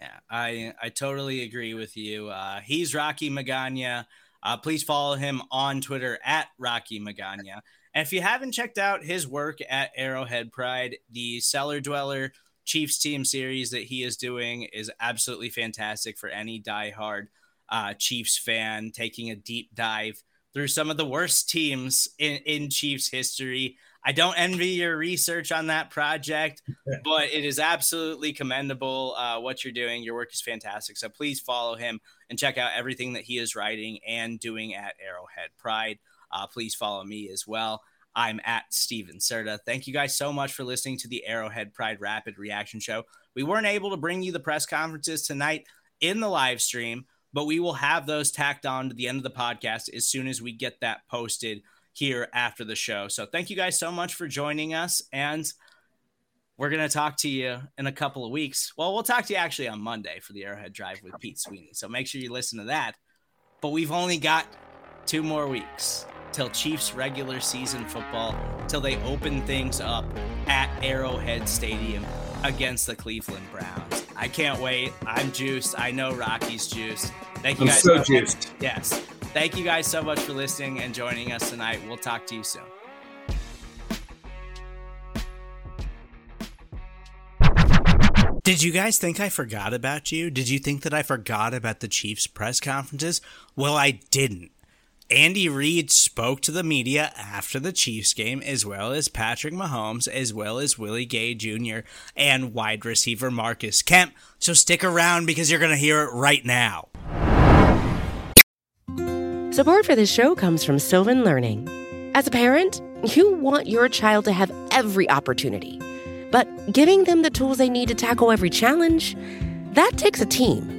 Yeah, I, I totally agree with you. Uh, he's Rocky Magana. Uh, please follow him on Twitter at Rocky Magana. And if you haven't checked out his work at Arrowhead Pride, the Cellar Dweller Chiefs team series that he is doing is absolutely fantastic for any diehard uh, Chiefs fan, taking a deep dive through some of the worst teams in, in Chiefs history. I don't envy your research on that project, but it is absolutely commendable uh, what you're doing. Your work is fantastic. So please follow him and check out everything that he is writing and doing at Arrowhead Pride. Uh, please follow me as well. I'm at Stephen Serda. Thank you guys so much for listening to the Arrowhead Pride Rapid Reaction Show. We weren't able to bring you the press conferences tonight in the live stream, but we will have those tacked on to the end of the podcast as soon as we get that posted here after the show. So thank you guys so much for joining us, and we're going to talk to you in a couple of weeks. Well, we'll talk to you actually on Monday for the Arrowhead Drive with Pete Sweeney. So make sure you listen to that, but we've only got two more weeks till Chiefs regular season football, till they open things up at Arrowhead Stadium against the Cleveland Browns. I can't wait. I'm juiced. I know Rocky's juiced. Thank you I'm guys. So so juiced. Yes. Thank you guys so much for listening and joining us tonight. We'll talk to you soon. Did you guys think I forgot about you? Did you think that I forgot about the Chiefs press conferences? Well, I didn't. Andy Reid spoke to the media after the Chiefs game, as well as Patrick Mahomes, as well as Willie Gay Junior and wide receiver Marcus Kemp. So stick around because you're going to hear it right now. Support for this show comes from Sylvan Learning. As a parent, you want your child to have every opportunity, but giving them the tools they need to tackle every challenge, that takes a team.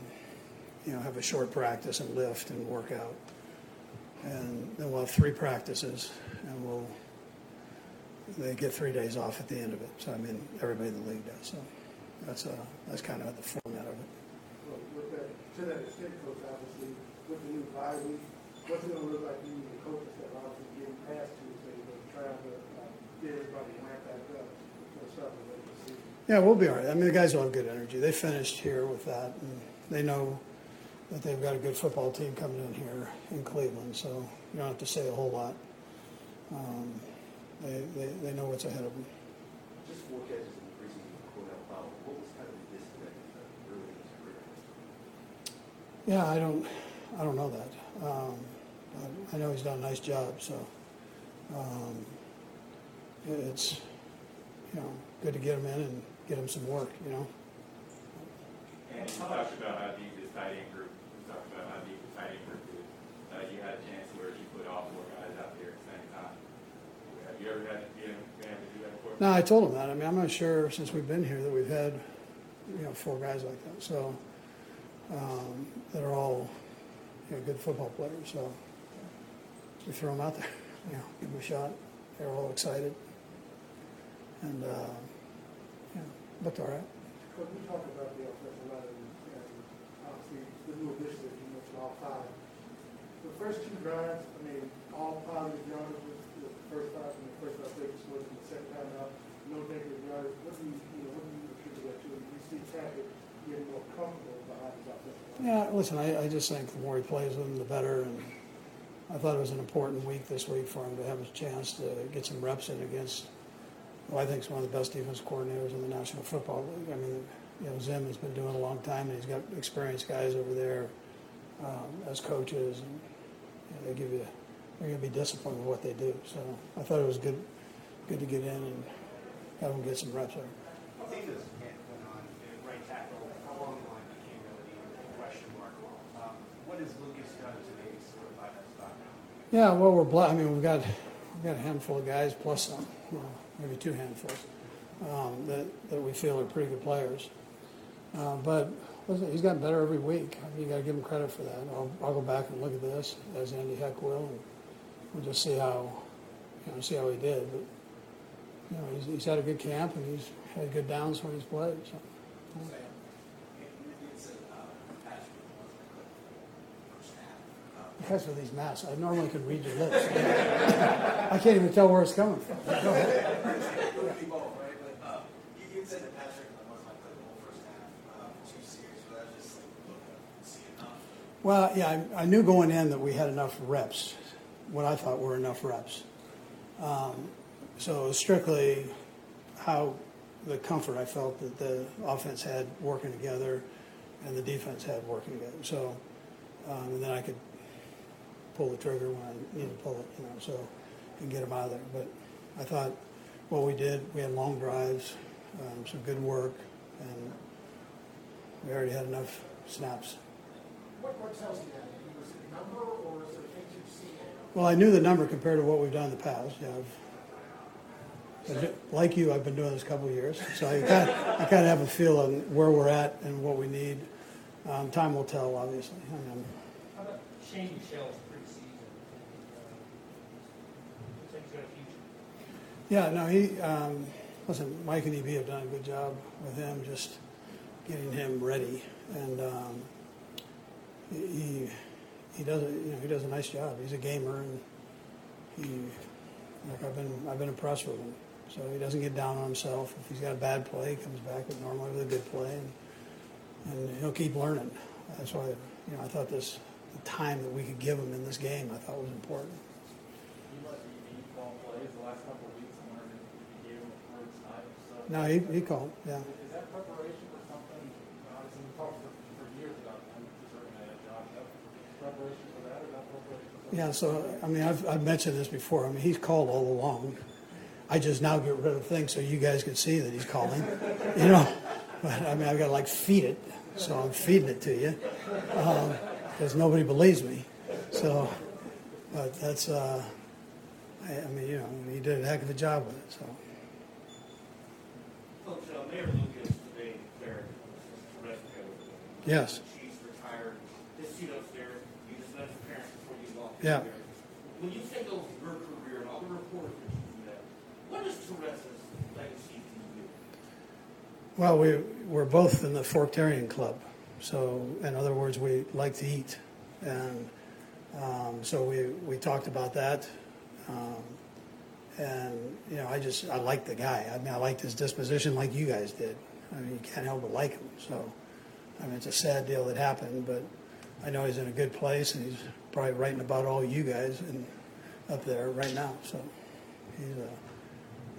you know, have a short practice and lift and work out. And then we'll have three practices, and we'll they get three days off at the end of it. So, I mean, everybody in the league does. So that's, a, that's kind of the format of it. Well, with that, to that extent, Coach, obviously, with the new bye week, what's it going to look like to you and the coaches that are obviously getting past Tuesday, but trying to uh, get everybody lined back up for the start of the season? Yeah, we'll be all right. I mean, the guys will have good energy. They finished here with that, and they know that they've got a good football team coming in here in Cleveland, so you don't have to say a whole lot. Um, they, they, they know what's ahead of them. Just four catches in the preseason, quote out loud. What was kind of the disconnect early in his career? Yeah, I don't, I don't know that. Um, I, I know he's done a nice job, so um, it, it's, you know, good to get him in and get him some work, you know. And you talked about how deep this tight end group, you talked about how deep the tight end group is. Uh, you had a chance where you put all four guys out there at the same time. Have you ever had to, you know, been able to do that before? No, I told him that. I mean, I'm not sure since we've been here that we've had, you know, four guys like that. So um, that are all, you know, good football players. So we throw them out there, you know, give them a shot. They're all excited. And, uh, yeah, looked all right. Could we talk about the offensive line and obviously the new additions that you mentioned, all five? The first two drives, I mean, all positive yards with the first five and the first five Baker scores and the second time out, no negative yards. What do you, you know, what do you attribute that to? Do you see Patrick getting more comfortable behind his offensive line? Yeah, listen, I, I just think the more he plays with him, the better. And I thought it was an important week this week for him to have a chance to get some reps in against, well, I think he's one of the best defense coordinators in the National Football League. I mean, you know, Zim has been doing it a long time, and he's got experienced guys over there um, as coaches. And, you know, they give you, they're going to be disciplined with what they do. So I thought it was good, good to get in and have them get some reps there. What do you think this hit went on the right tackle? How long the line became really a question mark? Um, what has Lucas done to maybe solidify that spot now? Yeah, well, we're black. I mean, we've got we've got a handful of guys plus some. You know, maybe two handfuls, um, that, that we feel are pretty good players. Uh, but listen, he's gotten better every week. I mean, you got to give him credit for that. I'll, I'll go back and look at this, as Andy Heck will, and we'll just see how, you know, see how he did. But, you know, he's, he's had a good camp, and he's had good downs when he's played. So. Yeah. Because of these masks, I normally could read your lips. I can't even tell where it's coming from. Go ahead. You said that Patrick was like the whole first half, two series, but I was just like, look, see enough. Well, yeah, I, I knew going in that we had enough reps, what I thought were enough reps. Um, so it was strictly how the comfort I felt that the offense had working together and the defense had working together. So, um, and then I could pull the trigger when I need to pull it, you know, so, and get them out of there. But I thought what we did, we had long drives, um, some good work, and we already had enough snaps. What, what tells you that? Was it the number, or is there things you've seen? Well, I knew the number compared to what we've done in the past. Yeah, I've, like you, I've been doing this a couple of years, so I kind of, I kind of have a feel on where we're at and what we need. Um, time will tell, obviously. I mean, how about Shane Michelle's? Yeah, no, he, um, listen, Mike and E B have done a good job with him, just getting him ready, and um, he he does a, you know, he does a nice job. He's a gamer, and he, like I've been I've been impressed with him. So he doesn't get down on himself. If he's got a bad play, he comes back with normally with a good play, and, and he'll keep learning. That's why, you know, I thought this the time that we could give him in this game, I thought was important. No, he, he called, yeah. Is that preparation for something, obviously we talked for years about deserving that job, is that preparation for that or not preparation for that? Yeah, so, I mean, I've, I've mentioned this before. I mean, he's called all along. I just now get rid of things so you guys can see that he's calling, you know. But, I mean, I've got to, like, feed it, so I'm feeding it to you because um, nobody believes me. So, but that's, uh, I, I mean, you know, he did a heck of a job with it, so. Mayor Lucas today, Derek, yes. The Chiefs retired. This seat upstairs, you just met his parents before you walked in, yeah. There. When you think of your career and all the reporters that you met, what is Teresa's legacy to you? Well, we, we're both in the Forktarian Club. So, in other words, we like to eat. And um, so we, we talked about that. Um, And, you know, I just, I like the guy. I mean, I liked his disposition like you guys did. I mean, you can't help but like him. So, I mean, it's a sad deal that happened, but I know he's in a good place, and he's probably writing about all you guys and up there right now. So, he's a,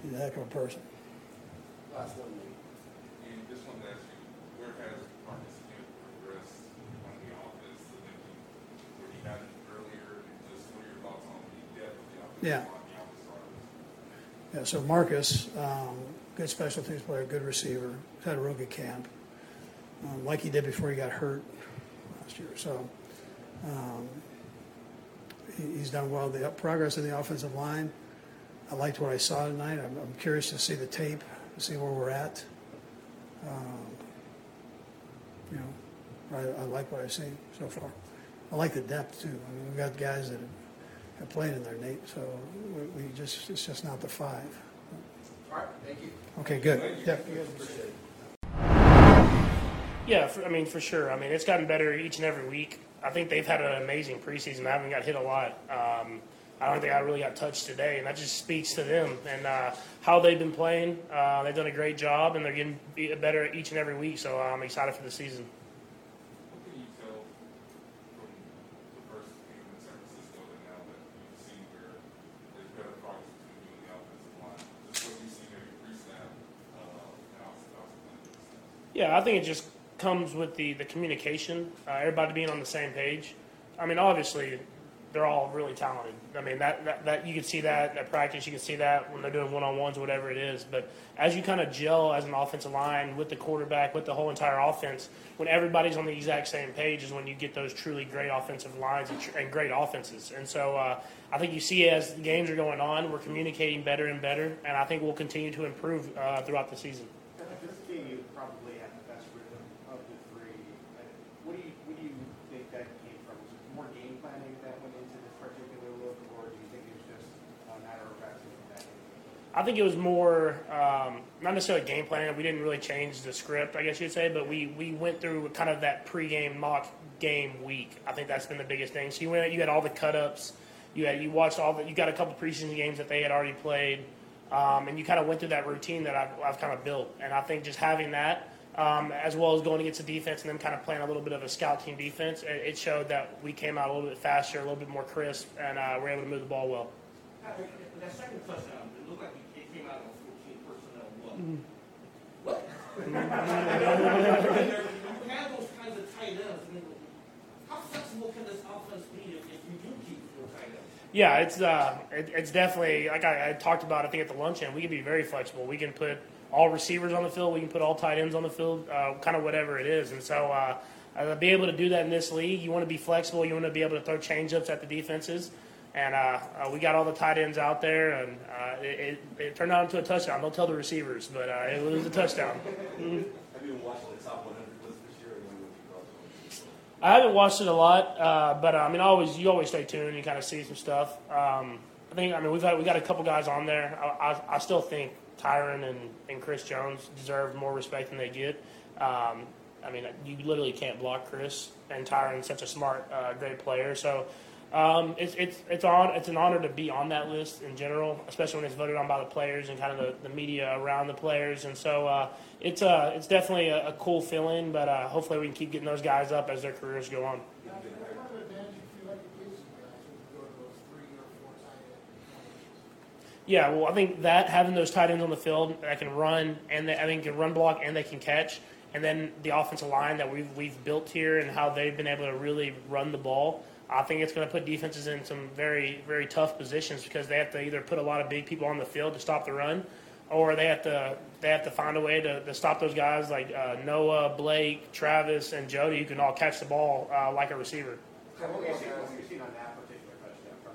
he's a heck of a person. Last one. And this one asks you, where has Marcus Kemp progressed on the offense? Where he got it earlier, and just what are your thoughts on the depth of the offense? Yeah. Yeah, so Marcus, um, good special teams player, good receiver, had a real good camp, um, like he did before he got hurt last year. So um, he, he's done well. The progress in the offensive line, I liked what I saw tonight. I'm, I'm curious to see the tape, see where we're at. Um, you know, I, I like what I've seen so far. I like the depth, too. I mean, we've got guys that have, I played in there, Nate, so we, we just it's just not the five. All right, thank you. Okay, good. You. Yeah, you it. yeah for, I mean, for sure. I mean, it's gotten better each and every week. I think they've had an amazing preseason. I haven't got hit a lot. Um, I don't think I really got touched today, and that just speaks to them and uh, how they've been playing. Uh, they've done a great job, and they're getting better each and every week, so I'm excited for the season. Yeah, I think it just comes with the, the communication, uh, everybody being on the same page. I mean, obviously, they're all really talented. I mean, that, that, that you can see that at practice. You can see that when they're doing one-on-ones or whatever it is. But as you kind of gel as an offensive line with the quarterback, with the whole entire offense, when everybody's on the exact same page is when you get those truly great offensive lines and, tr- and great offenses. And so uh, I think you see as the games are going on, we're communicating better and better, and I think we'll continue to improve uh, throughout the season. I think it was more, um, not necessarily game planning. We didn't really change the script, I guess you'd say, but we, we went through kind of that pregame mock game week. I think that's been the biggest thing. So you went, you had all the cut-ups. You had, you watched all the, you got a couple preseason games that they had already played, um, and you kind of went through that routine that I've, I've kind of built. And I think just having that, um, as well as going against the defense and them kind of playing a little bit of a scout team defense, it, it showed that we came out a little bit faster, a little bit more crisp, and uh, we're able to move the ball well. That second touchdown, it looked like it came out on fourteen personnel. What? You have those kinds of tight ends. How flexible can this offense be if you do keep your tight ends? Yeah, it's uh, it, it's definitely, like I, I talked about, I think at the luncheon, we can be very flexible. We can put all receivers on the field. We can put all tight ends on the field, uh, kind of whatever it is. And so uh, to be able to do that in this league, you want to be flexible. You want to be able to throw change-ups at the defenses. And uh, uh, we got all the tight ends out there, and uh, it, it, it turned out into a touchdown. Don't tell the receivers, but uh, it was a touchdown. Mm-hmm. Have you been watching the top one hundred list this year? I haven't watched it a lot, uh, but uh, I mean, always you always stay tuned and you kind of see some stuff. Um, I think I mean we've had, we got a couple guys on there. I, I, I still think Tyron and, and Chris Jones deserve more respect than they get. Um, I mean, you literally can't block Chris, and Tyron's such a smart, uh, great player. So. Um, it's it's it's on it's an honor to be on that list in general, especially when it's voted on by the players and kind of the, the media around the players. And so uh, it's uh it's definitely a, a cool feeling. But uh, hopefully we can keep getting those guys up as their careers go on. Yeah, well, I think that having those tight ends on the field that can run and they, I mean can run block and they can catch, and then the offensive line that we've we've built here and how they've been able to really run the ball. I think it's going to put defenses in some very, very tough positions because they have to either put a lot of big people on the field to stop the run, or they have to they have to find a way to, to stop those guys like uh, Noah, Blake, Travis, and Jody who can all catch the ball uh, like a receiver. So what were you seeing on that particular touchdown from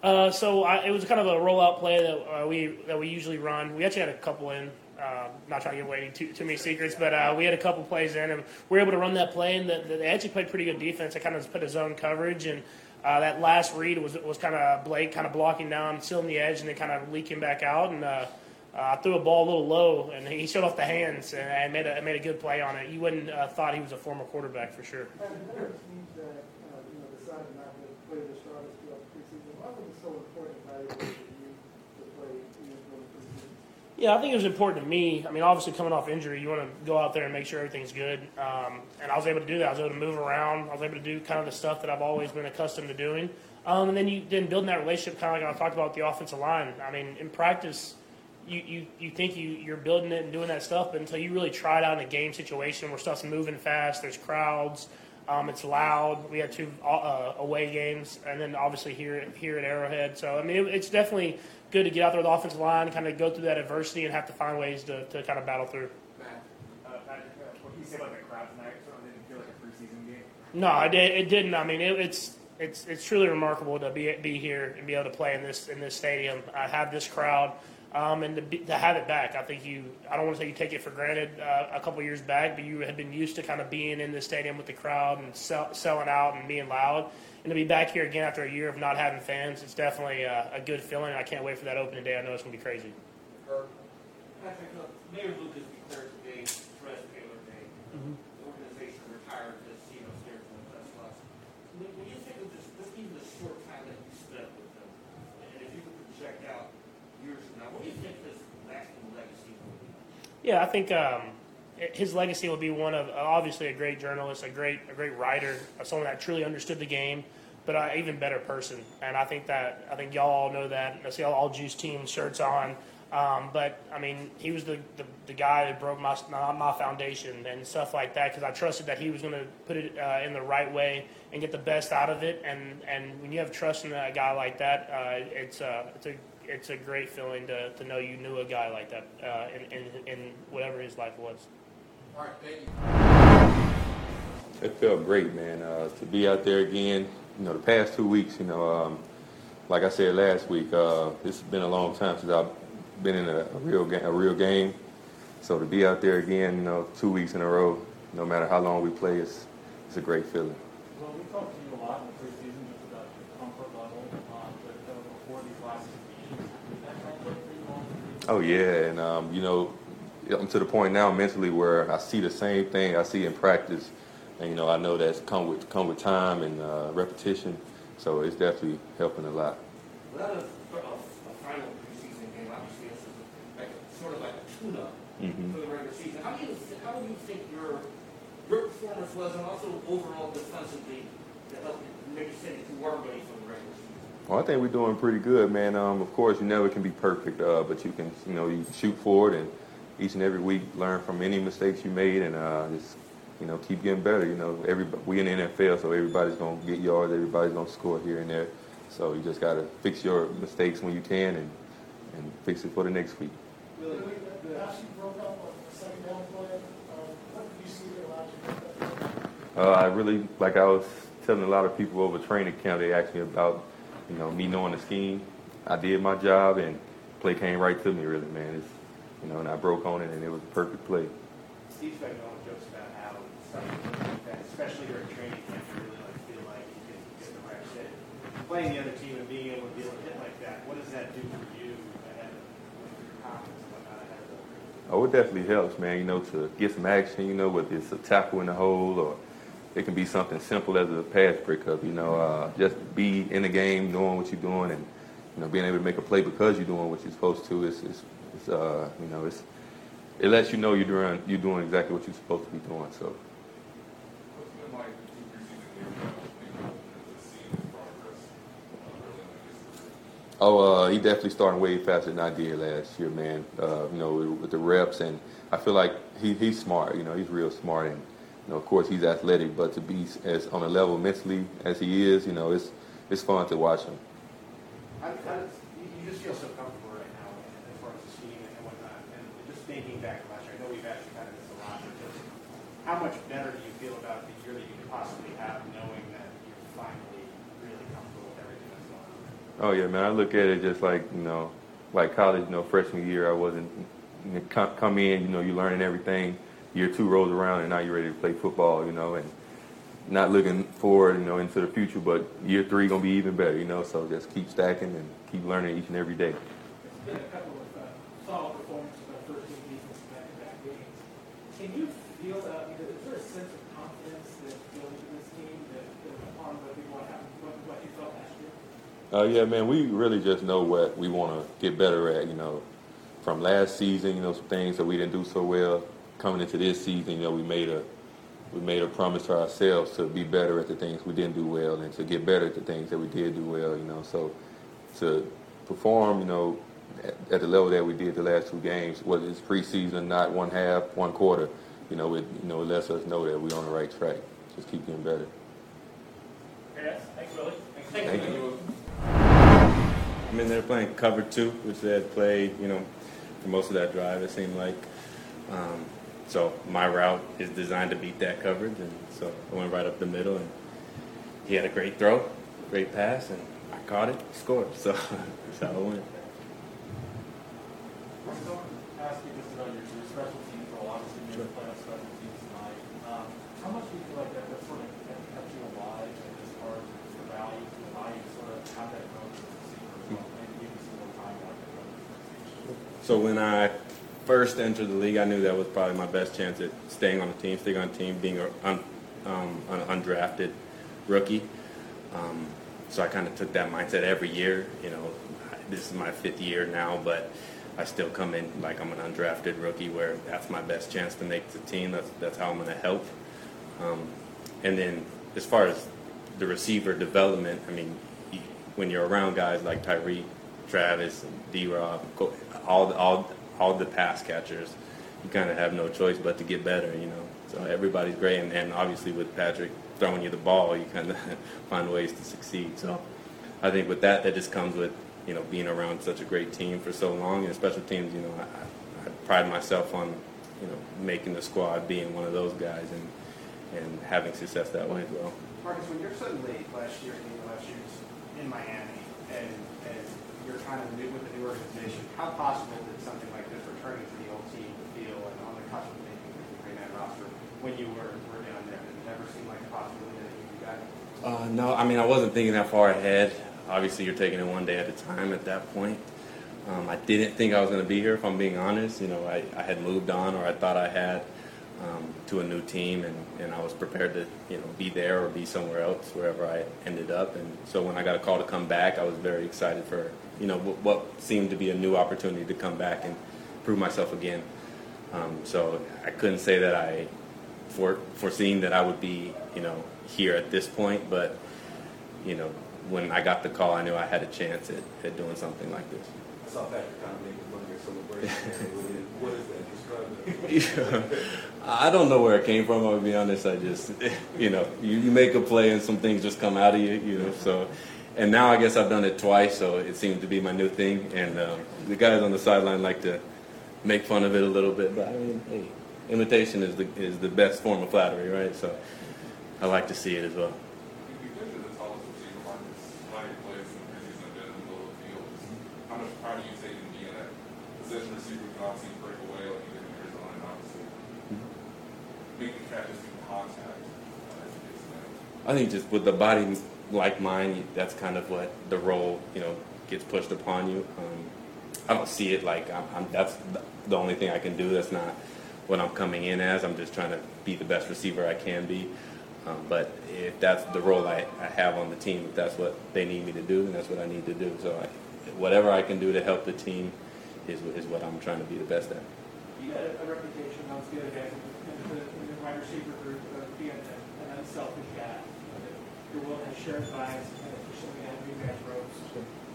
that set? Uh, so I, it was kind of a rollout play that uh, we that we usually run. We actually had a couple in. Uh, not trying to give away too, too many secrets, but uh, we had a couple plays in, and we were able to run that play, and the, the, they actually played pretty good defense. They kind of put a zone coverage, and uh, that last read was was kind of Blake kind of blocking down, sealing the edge, and then kind of leaking back out, and uh, uh, threw a ball a little low, and he showed off the hands and, and made a made a good play on it. You wouldn't uh, thought he was a former quarterback for sure. And there are teams that uh, you know, decided not to play the shortest field preseason. Why was it so important? Yeah, I think it was important to me. I mean, obviously coming off injury, you want to go out there and make sure everything's good. Um, and I was able to do that. I was able to move around. I was able to do kind of the stuff that I've always been accustomed to doing. Um, and then you then building that relationship, kind of like I talked about with the offensive line. I mean, in practice, you you, you think you, you're building it and doing that stuff, but until you really try it out in a game situation where stuff's moving fast, there's crowds, um, it's loud. We had two uh, away games, and then obviously here, here at Arrowhead. So, I mean, it, it's definitely – good to get out there with the offensive line, kind of go through that adversity and have to find ways to, to kind of battle through. Matt, uh, Patrick, what did you say about the crowd tonight? So it didn't feel like a preseason game? No, it, it didn't. I mean, it, it's it's it's truly remarkable to be be here and be able to play in this in this stadium. I have this crowd, um, and to, be, to have it back. I think you. I don't want to say you take it for granted uh, a couple years back, but you had been used to kind of being in the stadium with the crowd and sell, selling out and being loud. And to be back here again after a year of not having fans, it's definitely a, a good feeling. I can't wait for that opening day. I know it's going to be crazy. Patrick, Mayor Lucas declared today Fred Taylor Day. Mm-hmm. The organization retired this, you know, stairs in the best class. When you think of this, this even the short time that you spent with them, and if you could project out years from now, what do you think this lasting legacy will be? Yeah, I think um, his legacy will be one of, obviously, a great journalist, a great a great writer, someone that truly understood the game, but an even better person. And I think that I think y'all all know that. I see all, all Juice Team shirts on. Um, but, I mean, he was the, the, the guy that broke my, my, my foundation and stuff like that, because I trusted that he was going to put it uh, in the right way and get the best out of it. And, and when you have trust in a guy like that, uh, it's, uh, it's a it's a great feeling to, to know you knew a guy like that uh, in, in, in whatever his life was. All right, thank you. It felt great, man, uh, to be out there again. You know, the past two weeks, you know, um, like I said last week, uh, it's been a long time since I've been in a, a real ga- a real game. So to be out there again, you know, two weeks in a row, no matter how long we play, it's, it's a great feeling. Well, we talked to you a lot in the preseason just about your comfort level, um, but before these last two games, did that help play pretty long? Oh, yeah, and, um, you know, I'm to the point now mentally where I see the same thing I see in practice, and you know I know that's come with come with time and uh, repetition, so it's definitely helping a lot. Without a, a, a final preseason game, obviously this is like a, sort of like a tune-up mm-hmm. for the regular season. How do you how do you think your your performance was, and also overall defensively that helped make you say that you were ready for the regular season? Well, I think we're doing pretty good, man. Um, of course, you never can be perfect, uh, but you can you know you shoot forward and. Each and every week, learn from any mistakes you made, and uh, just you know keep getting better. You know, every we in the N F L, so everybody's gonna get yards, everybody's gonna score here and there. So you just gotta fix your mistakes when you can, and, and fix it for the next week. Really, the actually broke up on the second down play. What did you see that allowed you? I really, like I was telling a lot of people over training camp, they asked me about you know me knowing the scheme. I did my job, and play came right to me. Really, man. It's, You know, and I broke on it, and it was a perfect play. Steve Spagnuolo jokes about how something like that, especially during training camp, you really like feel like you can get the right fit. Playing the other team and being able to deal with it like that, what does that do for you ahead of your confidence and whatnot ahead of the? Oh, it definitely helps, man. You know, to get some action. You know, whether it's a tackle in the hole or it can be something simple as a pass breakup. You know, uh, just be in the game, knowing what you're doing, and you know, being able to make a play because you're doing what you're supposed to. It's, it's It's, uh, you know, it's, it lets you know you're doing, you're doing exactly what you're supposed to be doing. So. Oh, uh, he definitely started way faster than I did last year, man. Uh, you know, with, with the reps, and I feel like he, he's smart. You know, he's real smart, and you know, of course, he's athletic. But to be as on a level mentally as he is, you know, it's it's fun to watch him. I, I, you just feel so comfortable. Back last year. I know we've actually gotten this a lot, but just how much better do you feel about the year that you could possibly have knowing that you're finally really comfortable with everything that's going on? Oh, yeah, man. I look at it just like, you know, like college, you know, freshman year, I wasn't, you know, come in, you know, you're learning everything. Year two rolls around, and now you're ready to play football, you know, and not looking forward, you know, into the future, but year three going to be even better, you know, so just keep stacking and keep learning each and every day. It's been a couple of uh, solid performances. Can you feel that? Uh, is there a sense of confidence that goes into this team that, that upon what you want to happen, what, what you felt last year? Uh, yeah, man, we really just know what we want to get better at, you know. From last season, you know, some things that we didn't do so well. Coming into this season, you know, we made a we made a promise to ourselves to be better at the things we didn't do well and to get better at the things that we did do well, you know. So to perform, you know, at, at the level that we did the last two games, whether it's preseason, not one half, one quarter, you know, it you know, it lets us know that we're on the right track. Just keep getting better. Yes, thanks, Willie. Thanks. Thank you. I'm in there playing cover two, which they had played, you know, for most of that drive, it seemed like. Um, so my route is designed to beat that coverage, and so I went right up the middle, and he had a great throw, great pass, and I caught it, scored. So that's how it went. I just want to ask you just about your, your special teams. Well, obviously you didn't play on special teams tonight. Um, how much do you feel like that, that sort of kept you alive as far as the value, the value to sort of have that growth as a receiver as well? Maybe give you some more time on the growth. So when I first entered the league, I knew that was probably my best chance at staying on the team, sticking on the team, being a, um, um, an undrafted rookie. Um, so I kind of took that mindset every year. You know, this is my fifth year now, but I still come in like I'm an undrafted rookie, where that's my best chance to make the team. That's that's how I'm going to help. Um, and then as far as the receiver development, I mean, when you're around guys like Tyreek, Travis, D-Rob, all all. all the pass catchers, you kind of have no choice but to get better, you know. So everybody's great, and, and obviously with Patrick throwing you the ball, you kind of find ways to succeed. So I think with that, that just comes with, you know, being around such a great team for so long. And special teams, you know, I, I pride myself on, you know, making the squad, being one of those guys, and and having success that way as well. Marcus, when you're so late last year, in last year in Miami, and, and you're kind of new with the new organization, how possible did something like this returning to the old team feel and on the cusp of making the three-man roster when you were, were down there? Did it never seem like a possibility that you got it? Uh, no, I mean, I wasn't thinking that far ahead. Obviously, you're taking it one day at a time at that point. Um, I didn't think I was going to be here, if I'm being honest. You know, I, I had moved on, or I thought I had, um, to a new team, and, and I was prepared to, you know, be there or be somewhere else, wherever I ended up. And so when I got a call to come back, I was very excited for, you know, what seemed to be a new opportunity to come back and prove myself again. Um, so I couldn't say that I for, foreseen that I would be, you know, here at this point. But, you know, when I got the call, I knew I had a chance at, at doing something like this. I saw Patrick kind of making fun of your celebration. What is that? Describe that. I don't know where it came from, I'll be honest. I just, you know, you, you make a play and some things just come out of you, you know, so... And now I guess I've done it twice, so it seemed to be my new thing. And uh, the guys on the sideline like to make fun of it a little bit. But I mean, hey, imitation is the is the best form of flattery, right? So I like to see it as well. You get to the tallest receiver, Marcus, like plays in the preseason and in the middle of the field. How much power do you take in being that position receiver can obviously break away, like you did in Arizona, and obviously making catches through contact? I think just with the body like mine, that's kind of what the role, you know, gets pushed upon you. Um, I don't see it like I'm, I'm, that's the only thing I can do. That's not what I'm coming in as. I'm just trying to be the best receiver I can be. Um, but if that's the role I, I have on the team, if that's what they need me to do, then that's what I need to do. So I, whatever I can do to help the team is is what I'm trying to be the best at. You got a reputation amongst the other guys in the wide receiver group of being an unselfish guy. You're willing to share advice and something out of you guys' ropes.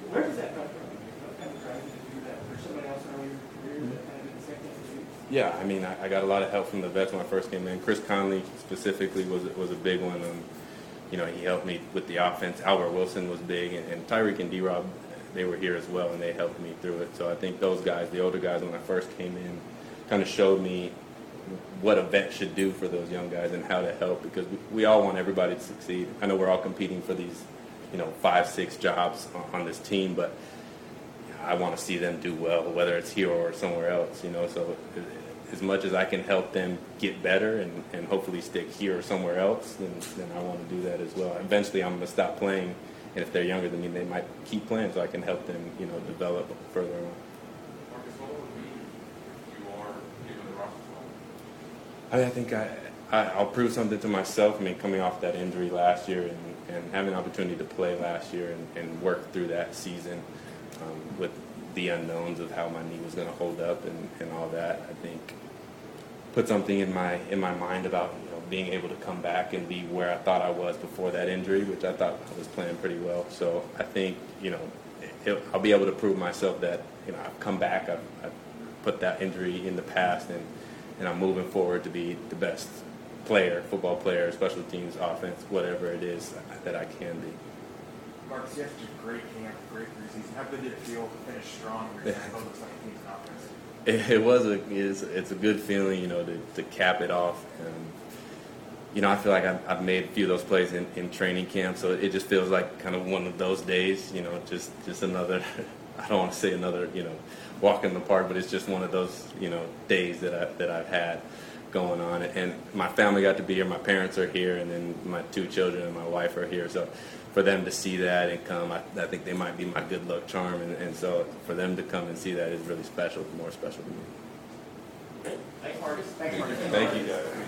Where does that come from? What kind of drive you to do that? For somebody else earlier in your career that kind of did the same thing as you? Yeah, I mean, I, I got a lot of help from the vets when I first came in. Chris Conley specifically was was a big one. Um, you know, he helped me with the offense. Albert Wilson was big, and, and Tyreek and D-Rob, they were here as well, and they helped me through it. So I think those guys, the older guys, when I first came in, kind of showed me what a vet should do for those young guys and how to help, because we, we all want everybody to succeed. I know we're all competing for these, you know, five, six jobs on, on this team, but I want to see them do well, whether it's here or somewhere else, you know. So as much as I can help them get better and, and hopefully stick here or somewhere else, then, then I want to do that as well. Eventually I'm going to stop playing, and if they're younger than me, they might keep playing so I can help them, you know, develop further on. I mean, I think I, I, I'll prove something to myself. I mean, coming off that injury last year and, and having an opportunity to play last year and, and work through that season um, with the unknowns of how my knee was going to hold up and, and all that, I think put something in my in my mind about, you know, being able to come back and be where I thought I was before that injury, which I thought I was playing pretty well. So I think, you know, it, I'll be able to prove myself that, you know, I've come back, I've, I've put that injury in the past, and, and I'm moving forward to be the best player, football player, special teams, offense, whatever it is that I can be. Marcus, you had such a great camp, great preseason. How good did it feel to finish strong? It looks like team's offense. It, it was a it's, it's a good feeling, you know, to, to cap it off. And, you know, I feel like I've, I've made a few of those plays in, in training camp, so it just feels like kind of one of those days, you know, just just another. I don't want to say another, you know, walk in the park, but it's just one of those, you know, days that I that I've had going on. And my family got to be here, my parents are here, and then my two children and my wife are here. So for them to see that and come, I, I think they might be my good luck charm. And, and so for them to come and see that is really special, more special to me. Thanks, Marcus. Thanks, Marcus. Thank you, guys.